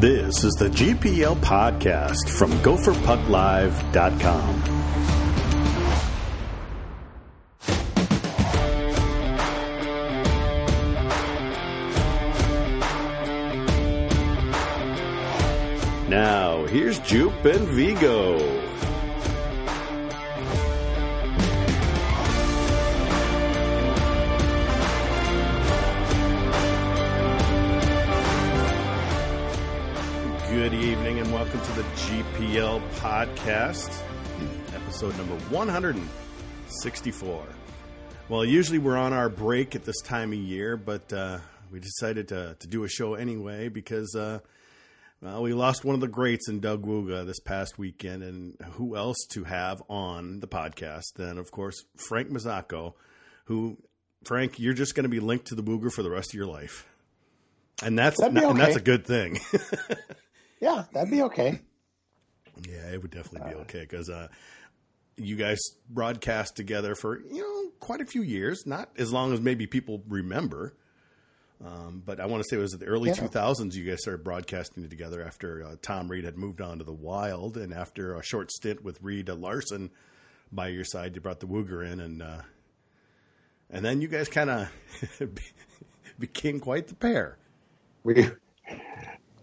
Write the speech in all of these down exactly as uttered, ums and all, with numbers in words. This is the G P L Podcast from gopher puck live dot com. Now, here's Jupe and Vigo. Good evening and welcome to the G P L Podcast, episode number one hundred sixty-four. Well, usually we're on our break at this time of year, but uh, we decided to, to do a show anyway because uh, well, we lost one of the greats in Doug Woog this past weekend, and who else to have on the podcast than, of course, Frank Mazzocco, who, Frank, you're just going to be linked to the Wooger for the rest of your life. And that's not, okay. And that's a good thing. Yeah, that'd be okay. Yeah, it would definitely be okay because uh, you guys broadcast together for, you know, quite a few years. Not as long as maybe people remember, um, but I want to say it was the early yeah. two thousands you guys started broadcasting together after uh, Tom Reed had moved on to the Wild, and after a short stint with Reed Larson by your side, you brought the Wooger in, and uh, and then you guys kind of became quite the pair. We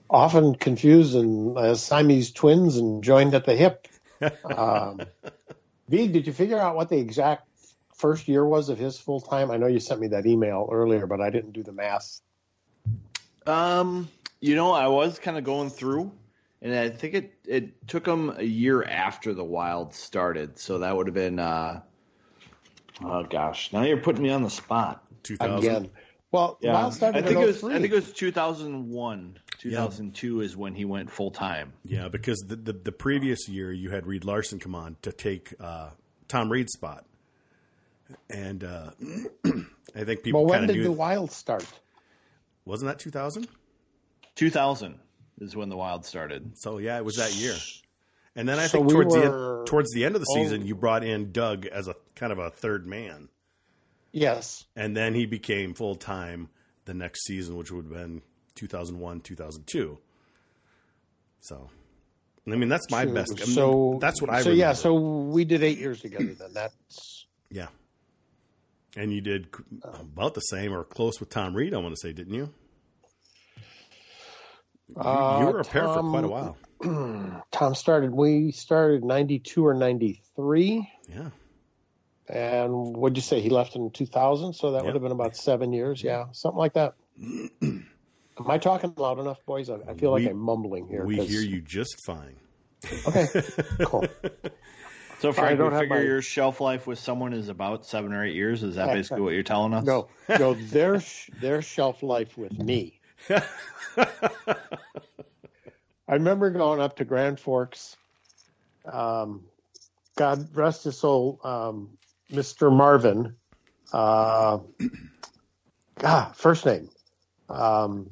often confused and uh, Siamese twins and joined at the hip. Um, V, did you figure out what the exact first year was of his full time? I know you sent me that email earlier, but I didn't do the math. Um, you know, I was kind of going through, and I think it, it took him a year after the Wild started. So that would have been, uh, oh gosh, now you're putting me on the spot. two thousand. Again. Well, yeah. Wild started I think it was, I think it was two thousand one. two thousand two yeah. is when he went full-time. Yeah, because the, the, the previous year you had Reed Larson come on to take uh, Tom Reed's spot. And uh, I think people kind of knew. Well, when did the Wild start? Wasn't that two thousand? two thousand is when the Wild started. So, yeah, it was that year. And then I so think we towards, were, the end, towards the end of the oh, season you brought in Doug as a kind of a third man. Yes. And then he became full-time the next season, which would have been two thousand one, two thousand two. So, I mean, that's my so, best. I mean, so that's what I. So remember. Yeah, so we did eight years together. Then that's yeah. And you did about the same or close with Tom Reed, I want to say, didn't you? Uh, you were a pair for quite a while. Tom started. We started ninety-two or ninety-three. Yeah. And what'd you say? He left in two thousand, so that yep. would have been about seven years. Yeah, something like that. Am I talking loud enough, boys? I feel like we, I'm mumbling here. We cause... hear you just fine. Okay, cool. So, Frank, you figure my... your shelf life with someone is about seven or eight years? Is that basically what you're telling us? No, no, their their shelf life with me. I remember going up to Grand Forks. Um, God rest his soul, um, Mister Marvin. Uh, God, first name. Um,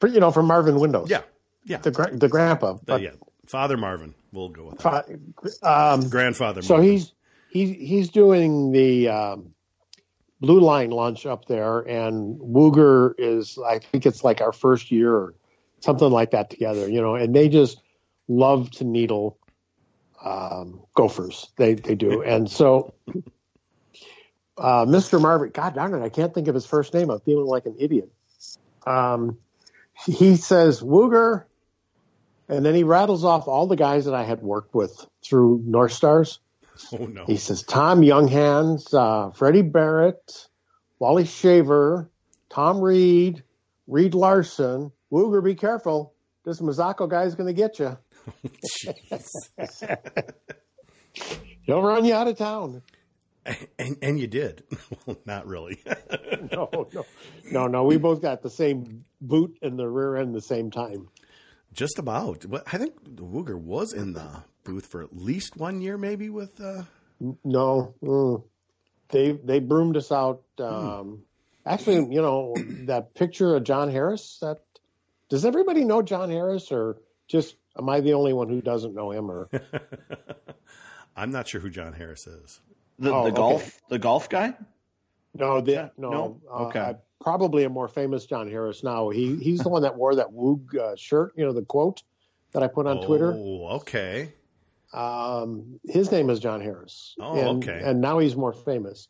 but, you know, from Marvin Windows. Yeah, yeah. The gra- the grandpa. But, the, yeah, Father Marvin. We'll go with that. Fa- um, Grandfather. So Marvin. he's he's he's doing the um, Blue Line lunch up there, and Wooger is, I think it's like our first year or something like that together, you know, and they just love to needle um, Gophers. They they do, and so. Uh, Mister Marvin, God darn it, I can't think of his first name. I'm feeling like an idiot. Um, he says, Wooger, and then he rattles off all the guys that I had worked with through North Stars. Oh, no. He says, Tom Younghands, uh, Freddie Barrett, Wally Shaver, Tom Reed, Reed Larson. Wooger, be careful. This Mazzocco guy's going to get you. He'll run you out of town. And, and you did. Well, not really. no, no, no, no. We both got the same boot and the rear end the same time. Just about. But I think Wooger was in the booth for at least one year, maybe with. Uh... No, mm. they they broomed us out. Um, hmm. Actually, you know that picture of John Harris. That does everybody know John Harris, or just am I the only one who doesn't know him? Or I'm not sure who John Harris is. The, oh, the golf, okay. the golf guy? No, the, no. no? Okay. Uh, I probably a more famous John Harris now. He he's the one that wore that Woog uh, shirt, you know, the quote that I put on oh, Twitter. Oh, okay. Um, his name is John Harris. Oh, and, okay. And now he's more famous.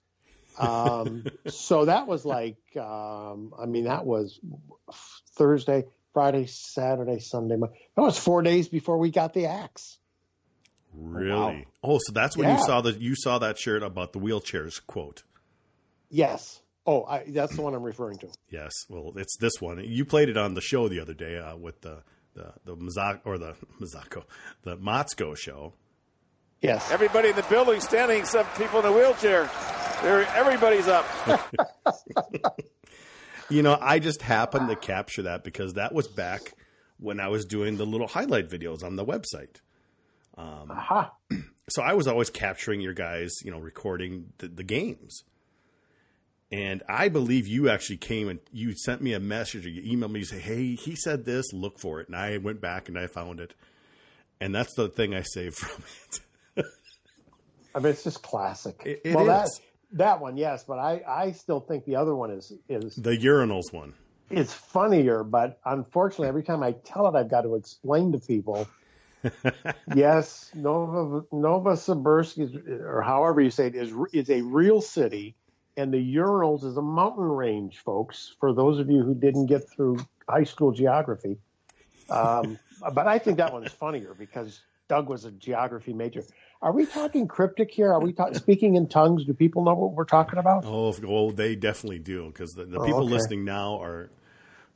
Um, so that was like, um, I mean, that was Thursday, Friday, Saturday, Sunday. That was four days before we got the axe. Really? Oh, wow. Oh, so that's when yeah. you saw the you saw that shirt about the wheelchairs quote. Yes. Oh, I, that's the one I'm referring to. Yes. Well, it's this one. You played it on the show the other day uh, with the the the Mazzocco, or the Mazzocco, the Motzko show. Yes. Everybody in the building standing except people in a wheelchair. They're, everybody's up. You know, I just happened to capture that because that was back when I was doing the little highlight videos on the website. Um, uh-huh. So I was always capturing your guys, you know, recording the, the games. And I believe you actually came and you sent me a message or you emailed me. You say, hey, he said this, look for it. And I went back and I found it. And that's the thing I saved from it. I mean, it's just classic. It, it well, is. That, that one, yes. But I, I still think the other one is, is... The urinals one. It's funnier, but unfortunately, every time I tell it, I've got to explain to people. Yes, Nova, Novosibirsk, is, or however you say it, is is a real city. And the Urals is a mountain range, folks, for those of you who didn't get through high school geography. Um, but I think that one is funnier because Doug was a geography major. Are we talking cryptic here? Are we ta- speaking in tongues? Do people know what we're talking about? Oh, well, they definitely do because the, the people oh, okay. listening now are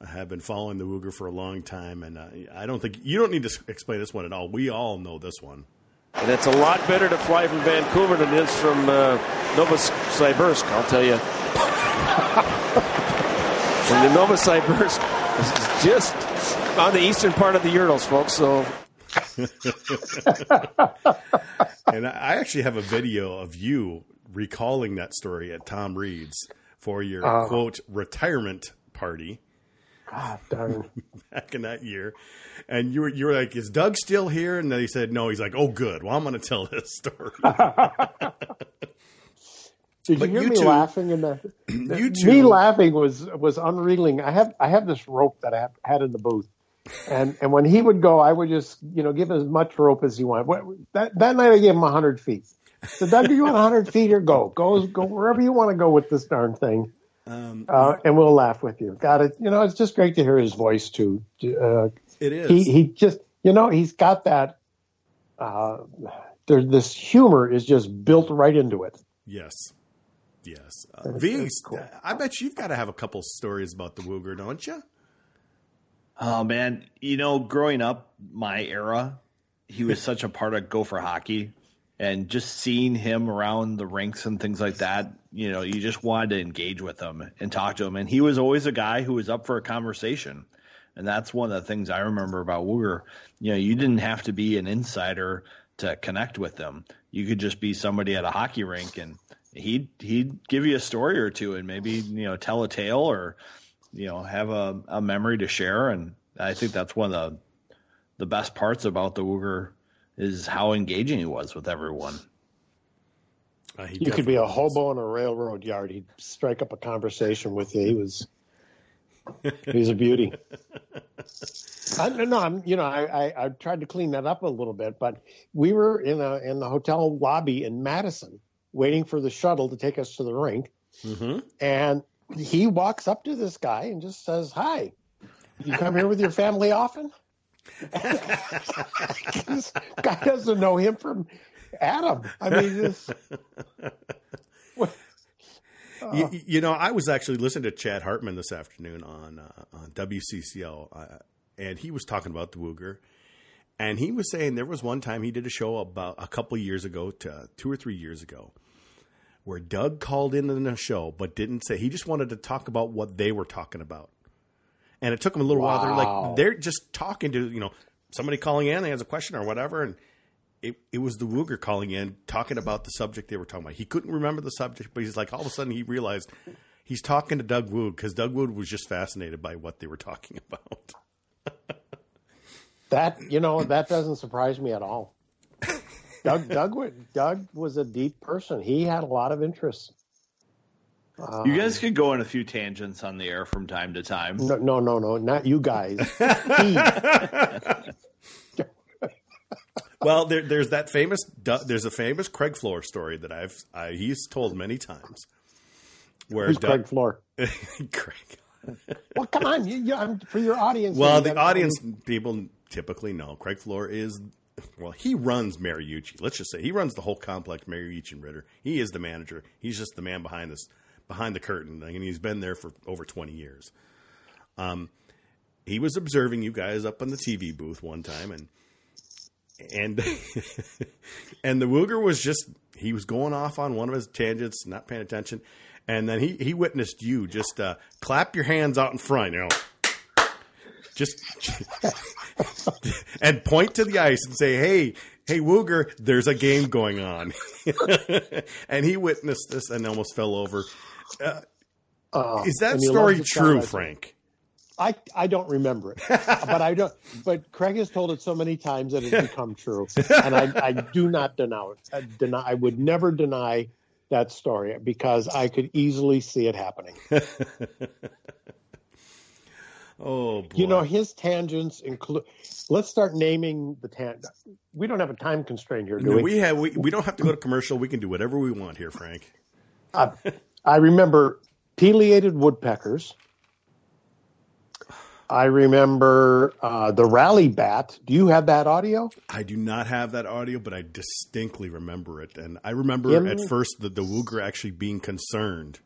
have been following the Wooger for a long time. And uh, I don't think – you don't need to explain this one at all. We all know this one. And it's a lot better to fly from Vancouver than it is from uh, Novosibirsk, I'll tell you. And the Novosibirsk is just on the eastern part of the Urals, folks. So, and I actually have a video of you recalling that story at Tom Reed's for your, uh, quote, retirement party. God darn. Back in that year. And you were you were like, is Doug still here? And then he said, no. He's like, oh, good. Well, I'm going to tell this story. Did but you hear you me two, laughing? In the, the you two, me laughing was was unreeling. I have I have this rope that I have, had in the booth, and and when he would go, I would just you know give as much rope as he wanted. That that night I gave him a hundred feet. So Doug, do you want a hundred feet or go go go wherever you want to go with this darn thing? Um, uh, and we'll laugh with you. Got it. You know, it's just great to hear his voice too. Uh, it is. He, he just, you know, he's got that. Uh, there, this humor is just built right into it. Yes, yes. Uh, V, cool. I bet you've got to have a couple stories about the Wooger, don't you? Oh man, you know, growing up, my era, he was such a part of Gopher hockey. And just seeing him around the rinks and things like that, you know, you just wanted to engage with him and talk to him. And he was always a guy who was up for a conversation. And that's one of the things I remember about Wooger. You know, you didn't have to be an insider to connect with them. You could just be somebody at a hockey rink and he'd, he'd give you a story or two and maybe, you know, tell a tale or, you know, have a, a memory to share. And I think that's one of the, the best parts about the Wooger is how engaging he was with everyone. Uh, he you could be a was. hobo in a railroad yard. He'd strike up a conversation with you. He was, he was a beauty. I don't know. I'm, you know, I, I, I tried to clean that up a little bit, but we were in a in the hotel lobby in Madison, waiting for the shuttle to take us to the rink, mm-hmm. and he walks up to this guy and just says, "Hi, you come here with your family often?" This guy doesn't know him from Adam. I mean, this. What, uh, you, you know, I was actually listening to Chad Hartman this afternoon on uh, on W C C L, uh, and he was talking about the Wooger, and he was saying there was one time he did a show about a couple of years ago, to, uh, two or three years ago, where Doug called in on the show but didn't say he just wanted to talk about what they were talking about. And it took them a little wow. while. They're like, they're just talking to, you know, somebody calling in, they has a question or whatever. And it, it was the Wooger calling in, talking about the subject they were talking about. He couldn't remember the subject, but he's like, all of a sudden he realized he's talking to Doug Woog because Doug Woog was just fascinated by what they were talking about. That, you know, that doesn't surprise me at all. Doug, Doug, Doug was a deep person. He had a lot of interests. Um, you guys could go on a few tangents on the air from time to time. No, no, no, no not you guys. Well, there, there's that famous there's a famous Craig Floor story that I've I, he's told many times. Where Who's Doug, Craig Floor? Craig. Well, come on, you, you, I'm, for your audience. Well, the audience I mean, people typically know Craig Floor is. Well, he runs Mariucci. Let's just say he runs the whole complex, Mariucci and Ritter. He is the manager. He's just the man behind this, behind the curtain, and he's been there for over twenty years. Um, he was observing you guys up on the T V booth one time, and and and the Wooger was just he was going off on one of his tangents, not paying attention, and then he he witnessed you just uh, clap your hands out in front, you know. Just and point to the ice and say, hey, hey, Wooger, there's a game going on. And he witnessed this and almost fell over. Uh, uh, is that story true, time, Frank? I, I don't remember it, but I don't. But Craig has told it so many times that it's become true. And I, I do not deny it. I, deny, I would never deny that story because I could easily see it happening. Oh, boy. You know, his tangents include. Let's start naming the tangents. We don't have a time constraint here, do no, we? We, have, we? We don't have to go to commercial. We can do whatever we want here, Frank. Uh, I remember pileated woodpeckers. I remember uh, the rally bat. Do you have that audio? I do not have that audio, but I distinctly remember it. And I remember In- at first the, the Wooger actually being concerned.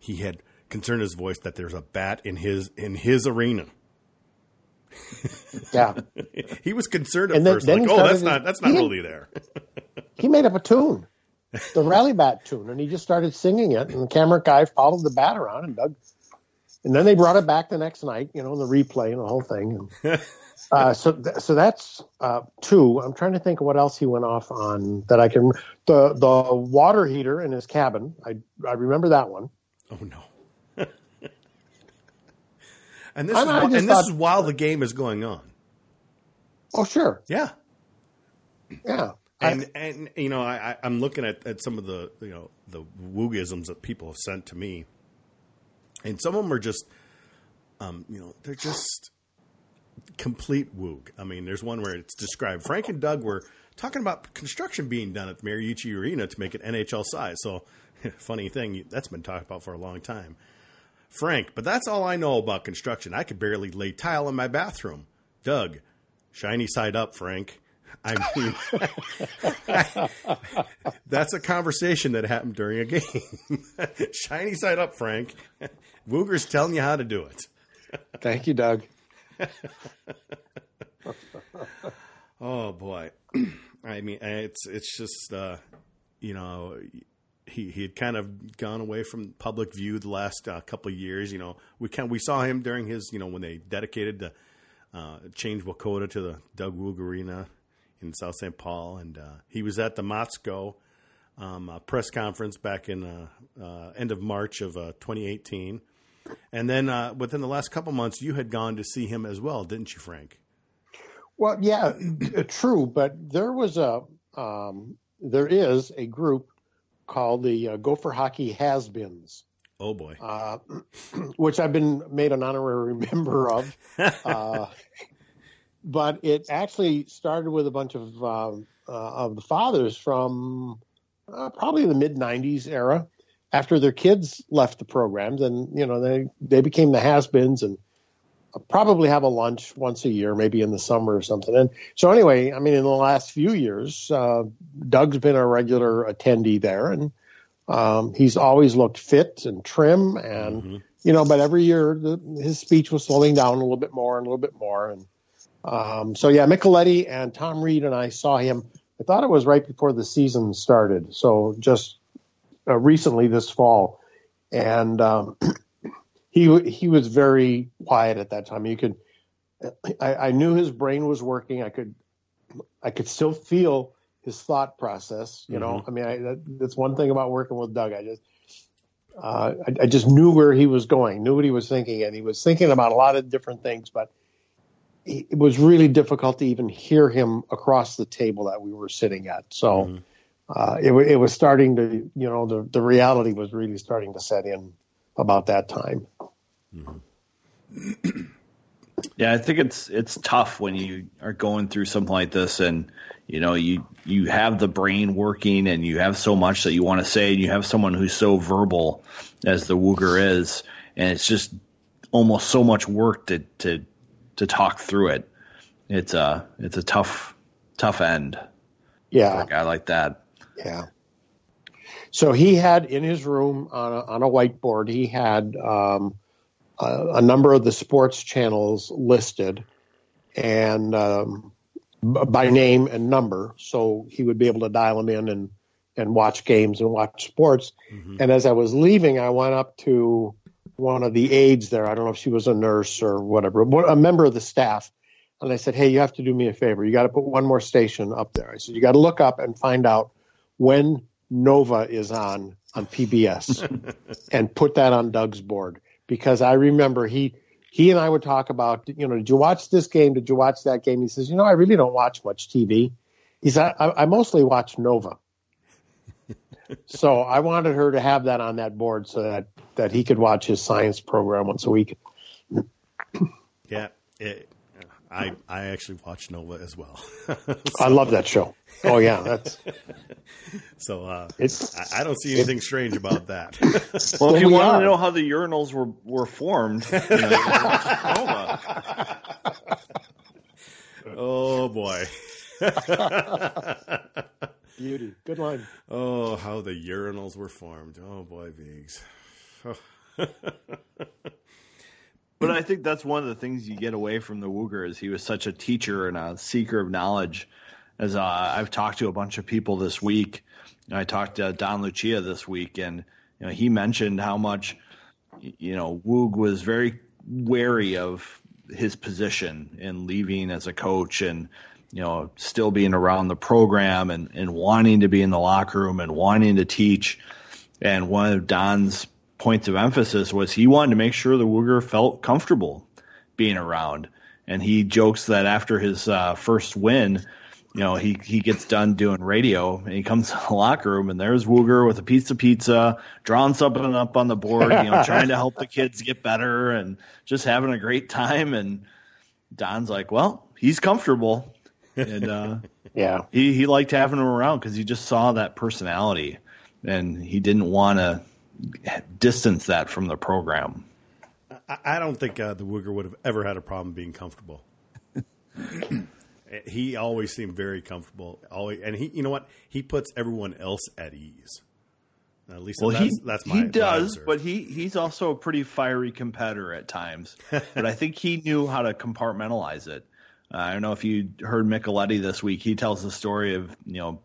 He had. Concern his voice that there's a bat in his in his arena. Yeah, he was concerned at and then, first. Then like, oh, that's his, not that's not really there. He made up a tune, the rally bat tune, and he just started singing it. And the camera guy followed the bat around and dug. And then they brought it back the next night, you know, the replay and the whole thing. And, uh, so th- so that's uh, two. I'm trying to think of what else he went off on that I can. The the water heater in his cabin. I I remember that one. Oh no. And this, is, and this thought, is while the game is going on. Oh, sure. Yeah. Yeah. And, I, and you know, I, I'm looking at, at some of the, you know, the Woogisms that people have sent to me. And some of them are just, um, you know, they're just complete Woog. I mean, there's one where it's described. Frank and Doug were talking about construction being done at the Mariucci Arena to make it N H L size. So, funny thing, that's been talked about for a long time. Frank, but that's all I know about construction. I could barely lay tile in my bathroom. Doug, shiny side up, Frank. I mean, that's a conversation that happened during a game. Shiny side up, Frank. Wooger's telling you how to do it. Thank you, Doug. Oh, boy. I mean, it's it's just, uh, you know... He he had kind of gone away from public view the last uh, couple of years. You know, we can, we saw him during his, you know, when they dedicated the uh, changed Wakota to the Doug Woog Arena in South Saint Paul, and uh, he was at the Motzko um, uh, press conference back in uh, uh, end of March of uh, twenty eighteen, and then uh, within the last couple months, you had gone to see him as well, didn't you, Frank? Well, yeah, true, but there was a um, there is a group. Called the uh, Gopher Hockey Has-Beens. Oh, boy. Uh, which I've been made an honorary member of. Uh, but it actually started with a bunch of, uh, uh, of the fathers from uh, probably the mid-nineties era. After their kids left the programs, and, you know, they, they became the Has-Beens and probably have a lunch once a year, maybe in the summer or something. And so anyway, I mean, in the last few years, uh, Doug's been a regular attendee there, and um, he's always looked fit and trim. And, mm-hmm. you know, but every year the, his speech was slowing down a little bit more and a little bit more. And um, so, yeah, Micheletti and Tom Reed and I saw him. I thought it was right before the season started. So just uh, recently this fall. And, um, He he was very quiet at that time. You could, I, I knew his brain was working. I could, I could still feel his thought process. You know, mm-hmm. I mean, I, that, that's one thing about working with Doug. I just, uh, I, I just knew where he was going, knew what he was thinking, and he was thinking about a lot of different things. But he, it was really difficult to even hear him across the table that we were sitting at. So, mm-hmm. uh, it, it was starting to, you know, the, the reality was really starting to set in about that time. Mm-hmm. Yeah, I think it's it's tough when you are going through something like this, and you know you you have the brain working, and you have so much that you want to say, and you have someone who's so verbal as the Wooger is, and it's just almost so much work to to to talk through it. It's a it's a tough tough end. Yeah, for a guy like that. Yeah. So he had in his room on a, on a whiteboard, he had. Um, Uh, a number of the sports channels listed and um, b- by name and number, so he would be able to dial them in and, and watch games and watch sports. Mm-hmm. And as I was leaving, I went up to one of the aides there. I don't know if she was a nurse or whatever, a member of the staff. And I said, hey, you have to do me a favor. You got to put one more station up there. I said, you got to look up and find out when Nova is on, on P B S and put that on Doug's board. Because I remember he he and I would talk about, you know, did you watch this game? Did you watch that game? He says, you know, I really don't watch much T V. He said, I, I mostly watch Nova. So I wanted her to have that on that board so that, that he could watch his science program once a week. Yeah, it, I I actually watch Nova as well. So, I love that show. Oh, yeah. That's So uh, it's, I, I don't see anything it, strange about that. Well, if you we want are. to know how the urinals were, were formed, you know, you watch Nova. Oh, boy. Beauty. Good line. Oh, how the urinals were formed. Oh, boy, Biggs. Oh. But I think that's one of the things you get away from the Wooger is he was such a teacher and a seeker of knowledge. As uh, I've talked to a bunch of people this week, and I talked to Don Lucia this week, and you know, he mentioned how much you know Woog was very wary of his position in leaving as a coach, and you know still being around the program and, and wanting to be in the locker room and wanting to teach. And one of Don's points of emphasis was he wanted to make sure the Wooger felt comfortable being around. And he jokes that after his uh, first win, you know, he, he gets done doing radio and he comes to the locker room and there's Wooger with a piece of pizza, drawing something up on the board, you know, trying to help the kids get better and just having a great time. And Don's like, well, he's comfortable. And uh, yeah, he, he liked having him around because he just saw that personality and he didn't want to distance that from the program. I, I don't think uh, the Wooger would have ever had a problem being comfortable. He always seemed very comfortable. Always, and he, you know what? He puts everyone else at ease. At least well, that's, he, that's my He does, but he, he's also a pretty fiery competitor at times. But I think he knew how to compartmentalize it. Uh, I don't know if you heard Micheletti this week. He tells the story of, you know,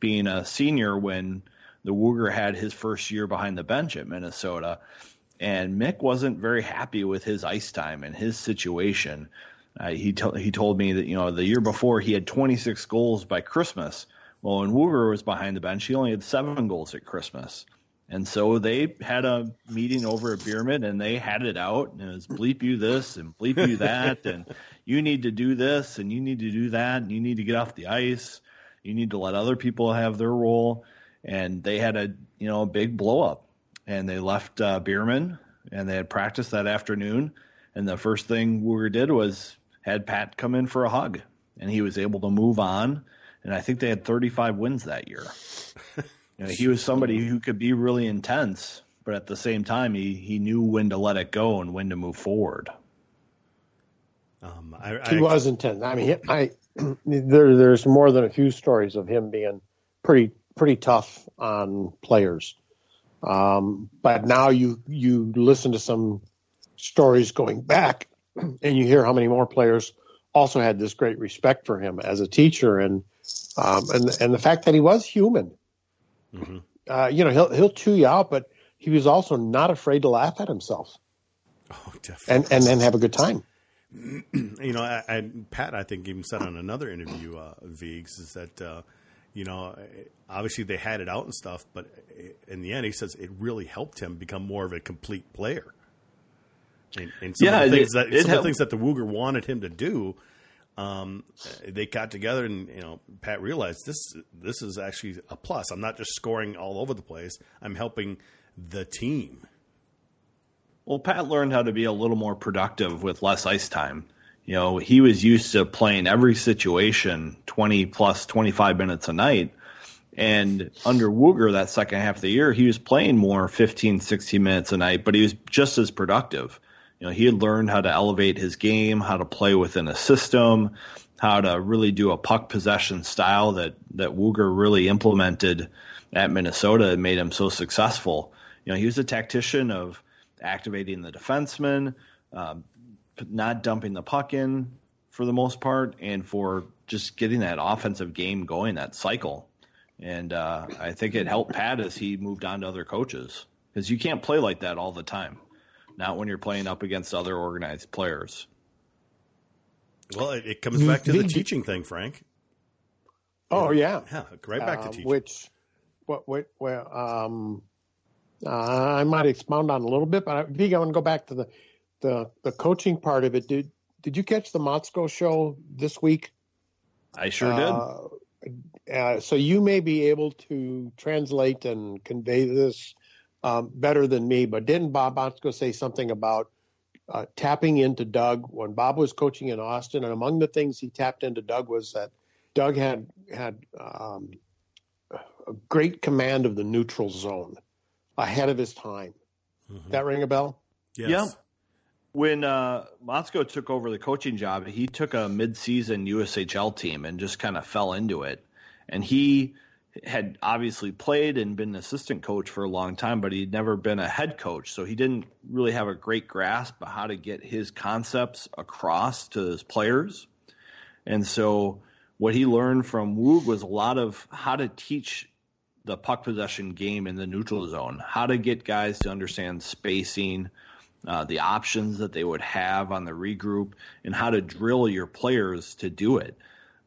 being a senior when the Wooger had his first year behind the bench at Minnesota, and Mick wasn't very happy with his ice time and his situation. Uh, he told he told me that you know the year before he had twenty-six goals by Christmas. Well, when Wooger was behind the bench, he only had seven goals at Christmas, and so they had a meeting over at Beerman and they had it out and it was bleep you this and bleep you that and you need to do this and you need to do that and you need to get off the ice. You need to let other people have their role. And they had a you know a big blow up, and they left uh, Beerman, and they had practice that afternoon. And the first thing Wooger did was had Pat come in for a hug, and he was able to move on. And I think they had thirty-five wins that year. You know, he was somebody who could be really intense, but at the same time, he he knew when to let it go and when to move forward. Um, I, I, he was intense. I mean, I there there's more than a few stories of him being pretty. pretty tough on players. Um, but now you, you listen to some stories going back and you hear how many more players also had this great respect for him as a teacher. And, um, and, and the fact that he was human, mm-hmm. uh, you know, he'll, he'll chew you out, but he was also not afraid to laugh at himself. Oh, definitely. and, and then have a good time. You know, I, I, Pat, I think even said on another interview, uh, Viggs is that, uh, you know, obviously they had it out and stuff, but in the end, he says it really helped him become more of a complete player. And, and some yeah, of the things, it, that, it some of the things that the Wooger wanted him to do, Um, they got together, and you know, Pat realized this. This is actually a plus. I'm not just scoring all over the place. I'm helping the team. Well, Pat learned how to be a little more productive with less ice time. You know, he was used to playing every situation twenty plus twenty-five minutes a night. And under Wooger, that second half of the year, he was playing more fifteen, sixteen minutes a night, but he was just as productive. You know, he had learned how to elevate his game, how to play within a system, how to really do a puck possession style that, that Wooger really implemented at Minnesota and made him so successful. You know, he was a tactician of activating the defenseman, um, not dumping the puck in for the most part, and for just getting that offensive game going, that cycle. And uh, I think it helped Pat as he moved on to other coaches, because you can't play like that all the time, not when you're playing up against other organized players. Well, it, it comes back to the teaching thing, Frank. Oh, yeah. Yeah, right back uh, to teaching. Which, what, what, well, um, uh, I might expound on a little bit, but I, Vig, I want to go back to the, the, the coaching part of it. Did, did you catch the Motzko show this week? I sure uh, did. Uh, so you may be able to translate and convey this um, better than me, but didn't Bob Motzko say something about uh, tapping into Doug when Bob was coaching in Austin? And among the things he tapped into Doug was that Doug had had um, a great command of the neutral zone ahead of his time. Mm-hmm. That ring a bell? Yes. Yeah. When uh, Motzko took over the coaching job, he took a mid-season U S H L team and just kind of fell into it. And he had obviously played and been an assistant coach for a long time, but he'd never been a head coach. So he didn't really have a great grasp of how to get his concepts across to his players. And so what he learned from Woog was a lot of how to teach the puck possession game in the neutral zone, how to get guys to understand spacing, Uh, the options that they would have on the regroup, and how to drill your players to do it.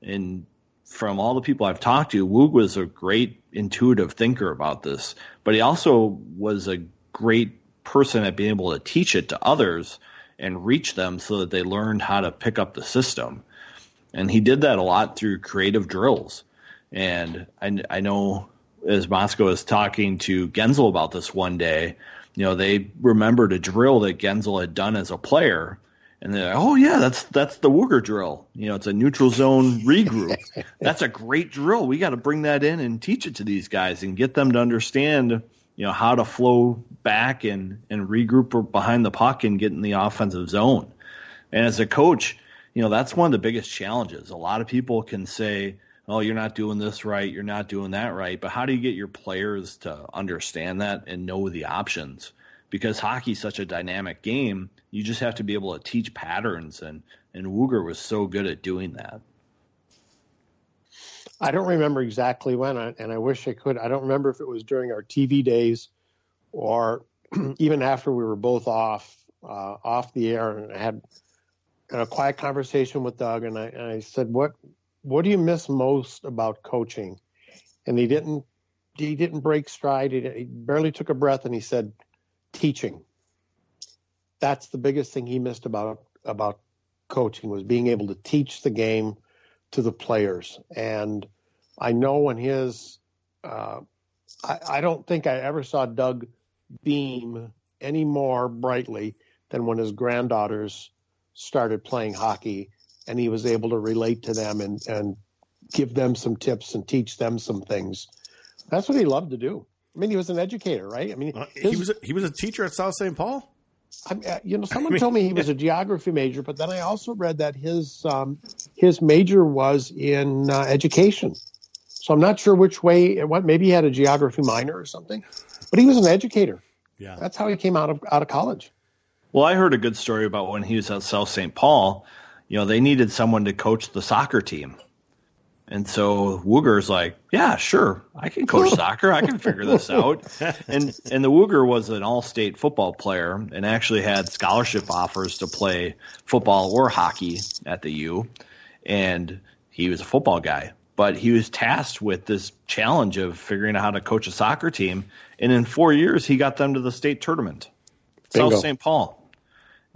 And from all the people I've talked to, Woog was a great intuitive thinker about this, but he also was a great person at being able to teach it to others and reach them so that they learned how to pick up the system. And he did that a lot through creative drills. And I, I know as Motzko is talking to Guentzel about this one day, you know, they remembered a drill that Guentzel had done as a player, and they're like, oh, yeah, that's that's the Wooger drill. You know, it's a neutral zone regroup. That's a great drill. We got to bring that in and teach it to these guys and get them to understand, you know, how to flow back and, and regroup behind the puck and get in the offensive zone. And as a coach, you know, that's one of the biggest challenges. A lot of people can say, oh, you're not doing this right, you're not doing that right. But how do you get your players to understand that and know the options? Because hockey's such a dynamic game, you just have to be able to teach patterns, and, and Wooger was so good at doing that. I don't remember exactly when, and I wish I could. I don't remember if it was during our T V days or even after we were both off uh, off the air, and I had a quiet conversation with Doug, and I, and I said, what – what do you miss most about coaching? And he didn't, he didn't break stride. He, he barely took a breath. And he said, teaching. That's the biggest thing he missed about, about coaching, was being able to teach the game to the players. And I know when his, uh, I, I don't think I ever saw Doug beam any more brightly than when his granddaughters started playing hockey, and he was able to relate to them and, and give them some tips and teach them some things. That's what he loved to do. I mean, he was an educator, right? I mean, his, he was a, he was a teacher at South Saint Paul. I, you know, someone I mean, told me he was a geography major, but then I also read that his um, his major was in uh, education. So I'm not sure which way it went. Maybe he had a geography minor or something, but he was an educator. Yeah, that's how he came out of out of college. Well, I heard a good story about when he was at South Saint Paul. You know, they needed someone to coach the soccer team. And so Wooger's like, yeah, sure, I can coach soccer. I can figure this out. And and the Wooger was an all-state football player and actually had scholarship offers to play football or hockey at the U. And he was a football guy. But he was tasked with this challenge of figuring out how to coach a soccer team. And in four years, he got them to the state tournament. Bingo. South Saint Paul.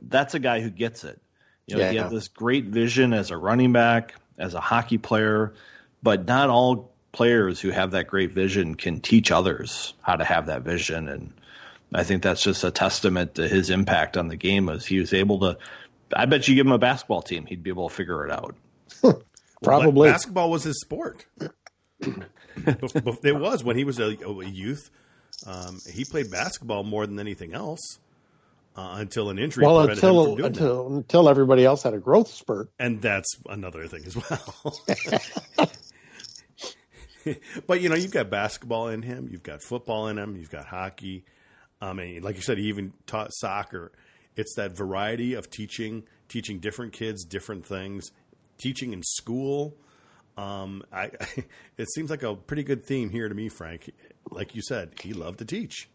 That's a guy who gets it. You know, yeah, he had this great vision as a running back, as a hockey player, but not all players who have that great vision can teach others how to have that vision. And I think that's just a testament to his impact on the game, as he was able to. I bet you give him a basketball team, he'd be able to figure it out. Probably. Well, basketball was his sport. It was when he was a, a youth. Um, he played basketball more than anything else. Uh, until an injury. Well, until until, until everybody else had a growth spurt. And that's another thing as well. But, you know, you've got basketball in him. You've got football in him. You've got hockey. I um, mean, like you said, he even taught soccer. It's that variety of teaching, teaching different kids different things, teaching in school. Um, I, I It seems like a pretty good theme here to me, Frank. Like you said, he loved to teach.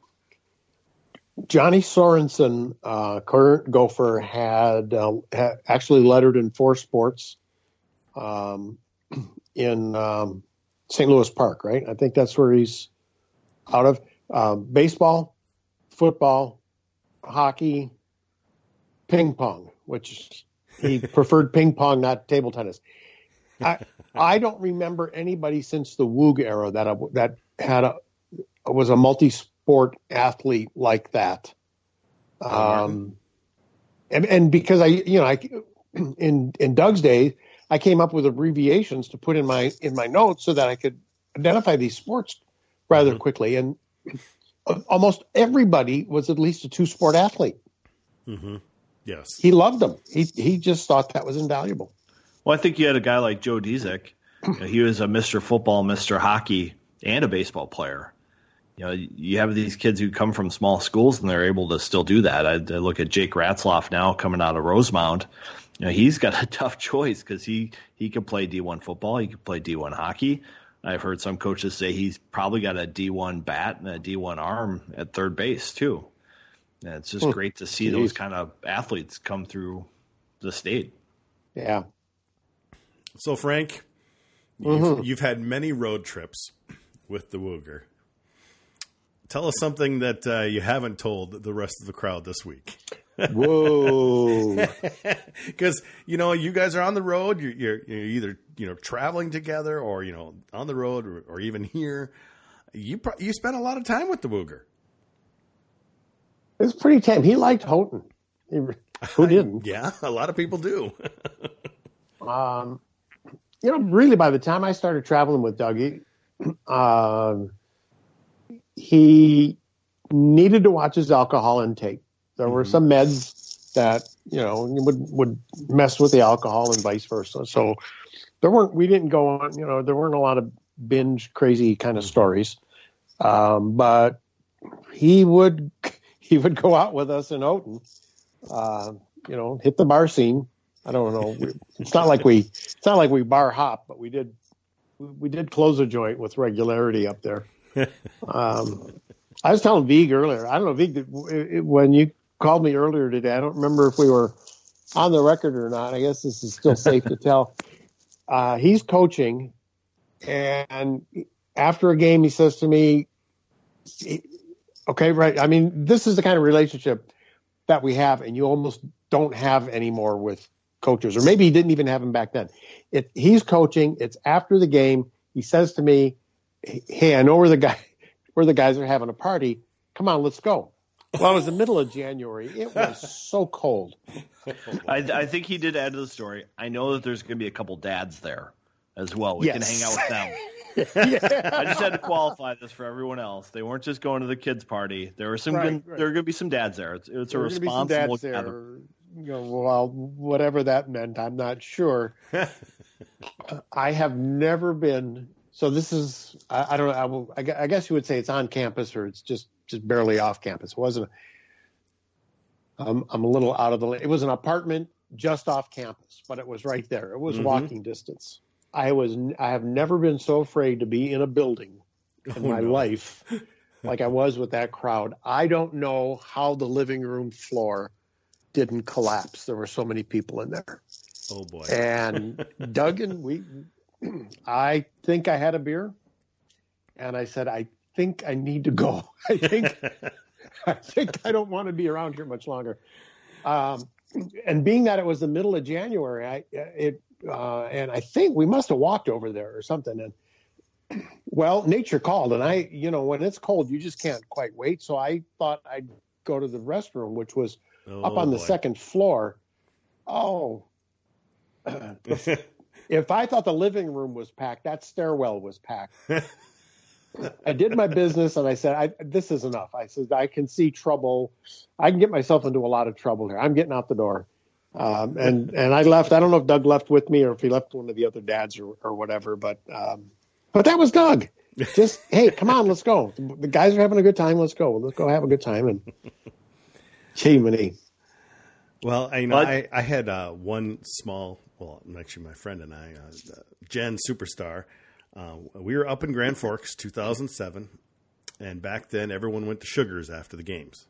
Johnny Sorensen, uh, current Gopher, had uh, ha- actually lettered in four sports um, in um, Saint Louis Park, right? I think that's where he's out of. Uh, baseball, football, hockey, ping pong, which he preferred ping pong, not table tennis. I I don't remember anybody since the Woog era that a, that had a was a multi-sport sport athlete like that. Um, and, and because I, you know, I, in, in Doug's day, I came up with abbreviations to put in my, in my notes so that I could identify these sports rather quickly. And almost everybody was at least a two sport athlete. Mm-hmm. Yes. He loved them. He, he just thought that was invaluable. Well, I think you had a guy like Joe Dzieck. He was a Mister Football, Mister Hockey, and a baseball player. You know, you have these kids who come from small schools and they're able to still do that. I, I look at Jake Ratzloff now coming out of Rosemount. You know, he's got a tough choice because he, he can play D one football. He can play D one hockey. I've heard some coaches say he's probably got a D one bat and a D one arm at third base, too. And it's just oh, great to see geez. those kind of athletes come through the state. Yeah. So, Frank, mm-hmm. you've, you've had many road trips with the Wooger. Tell us something that uh, you haven't told the rest of the crowd this week. Whoa. Because, you know, you guys are on the road. You're, you're, you're either, you know, traveling together or, you know, on the road or, or even here. You pro- you spent a lot of time with the Wooger. It was pretty tame. He liked Houghton. He, who didn't? Yeah, a lot of people do. um, You know, really, by the time I started traveling with Dougie, um. Uh, he needed to watch his alcohol intake. There mm-hmm. were some meds that, you know, would, would mess with the alcohol and vice versa. So there weren't, we didn't go on, you know, there weren't a lot of binge crazy kind of stories. Um, but he would, he would go out with us in Houghton, uh, you know, hit the bar scene. I don't know. It's not like we, it's not like we bar hop, but we did, we did close a joint with regularity up there. um, I was telling Vig earlier, I don't know, Vig, when you called me earlier today, I don't remember if we were on the record or not. I guess this is still safe to tell. Uh, he's coaching, and after a game, he says to me, okay, right. I mean, this is the kind of relationship that we have, and you almost don't have anymore with coaches, or maybe he didn't even have him back then. It, he's coaching. It's after the game. He says to me, hey, I know where the guy, where the guys are having a party. Come on, let's go. Well, it was the middle of January. It was so cold. I, I think he did add to the story. I know that there's going to be a couple dads there as well. We yes. can hang out with them. yeah. I just had to qualify this for everyone else. They weren't just going to the kids' party. There were some. Right, right. There are going to be some dads there. It's, it's a responsible kind of. You know, well, whatever that meant, I'm not sure. I have never been. So this is, I, I don't know, I, will, I, I guess you would say it's on campus or it's just, just barely off campus. It wasn't, a, um, I'm a little out of the, it was an apartment just off campus, but it was right there. It was mm-hmm. walking distance. I was, I have never been so afraid to be in a building in oh, my no. life like I was with that crowd. I don't know how the living room floor didn't collapse. There were so many people in there. Oh boy. And Doug and we... I think I had a beer, and I said, I think I need to go. I think I think I don't want to be around here much longer. Um, and being that it was the middle of January, I, it, uh, and I think we must have walked over there or something. And well, nature called, and I, you know, when it's cold, you just can't quite wait. So I thought I'd go to the restroom, which was oh, up on boy. the second floor. Oh, if I thought the living room was packed, that stairwell was packed. I did my business, and I said, I, this is enough. I said, I can see trouble. I can get myself into a lot of trouble here. I'm getting out the door. Um, and, and I left. I don't know if Doug left with me or if he left one of the other dads or, or whatever, but um, but that was Doug. Just, hey, come on, let's go. The guys are having a good time. Let's go. Let's go have a good time. And gee, many. Well, I, you know, I, I had uh, one small, well, actually my friend and I, uh, Jen Superstar, Uh, we were up in Grand Forks, two thousand seven, and back then everyone went to Sugar's after the games,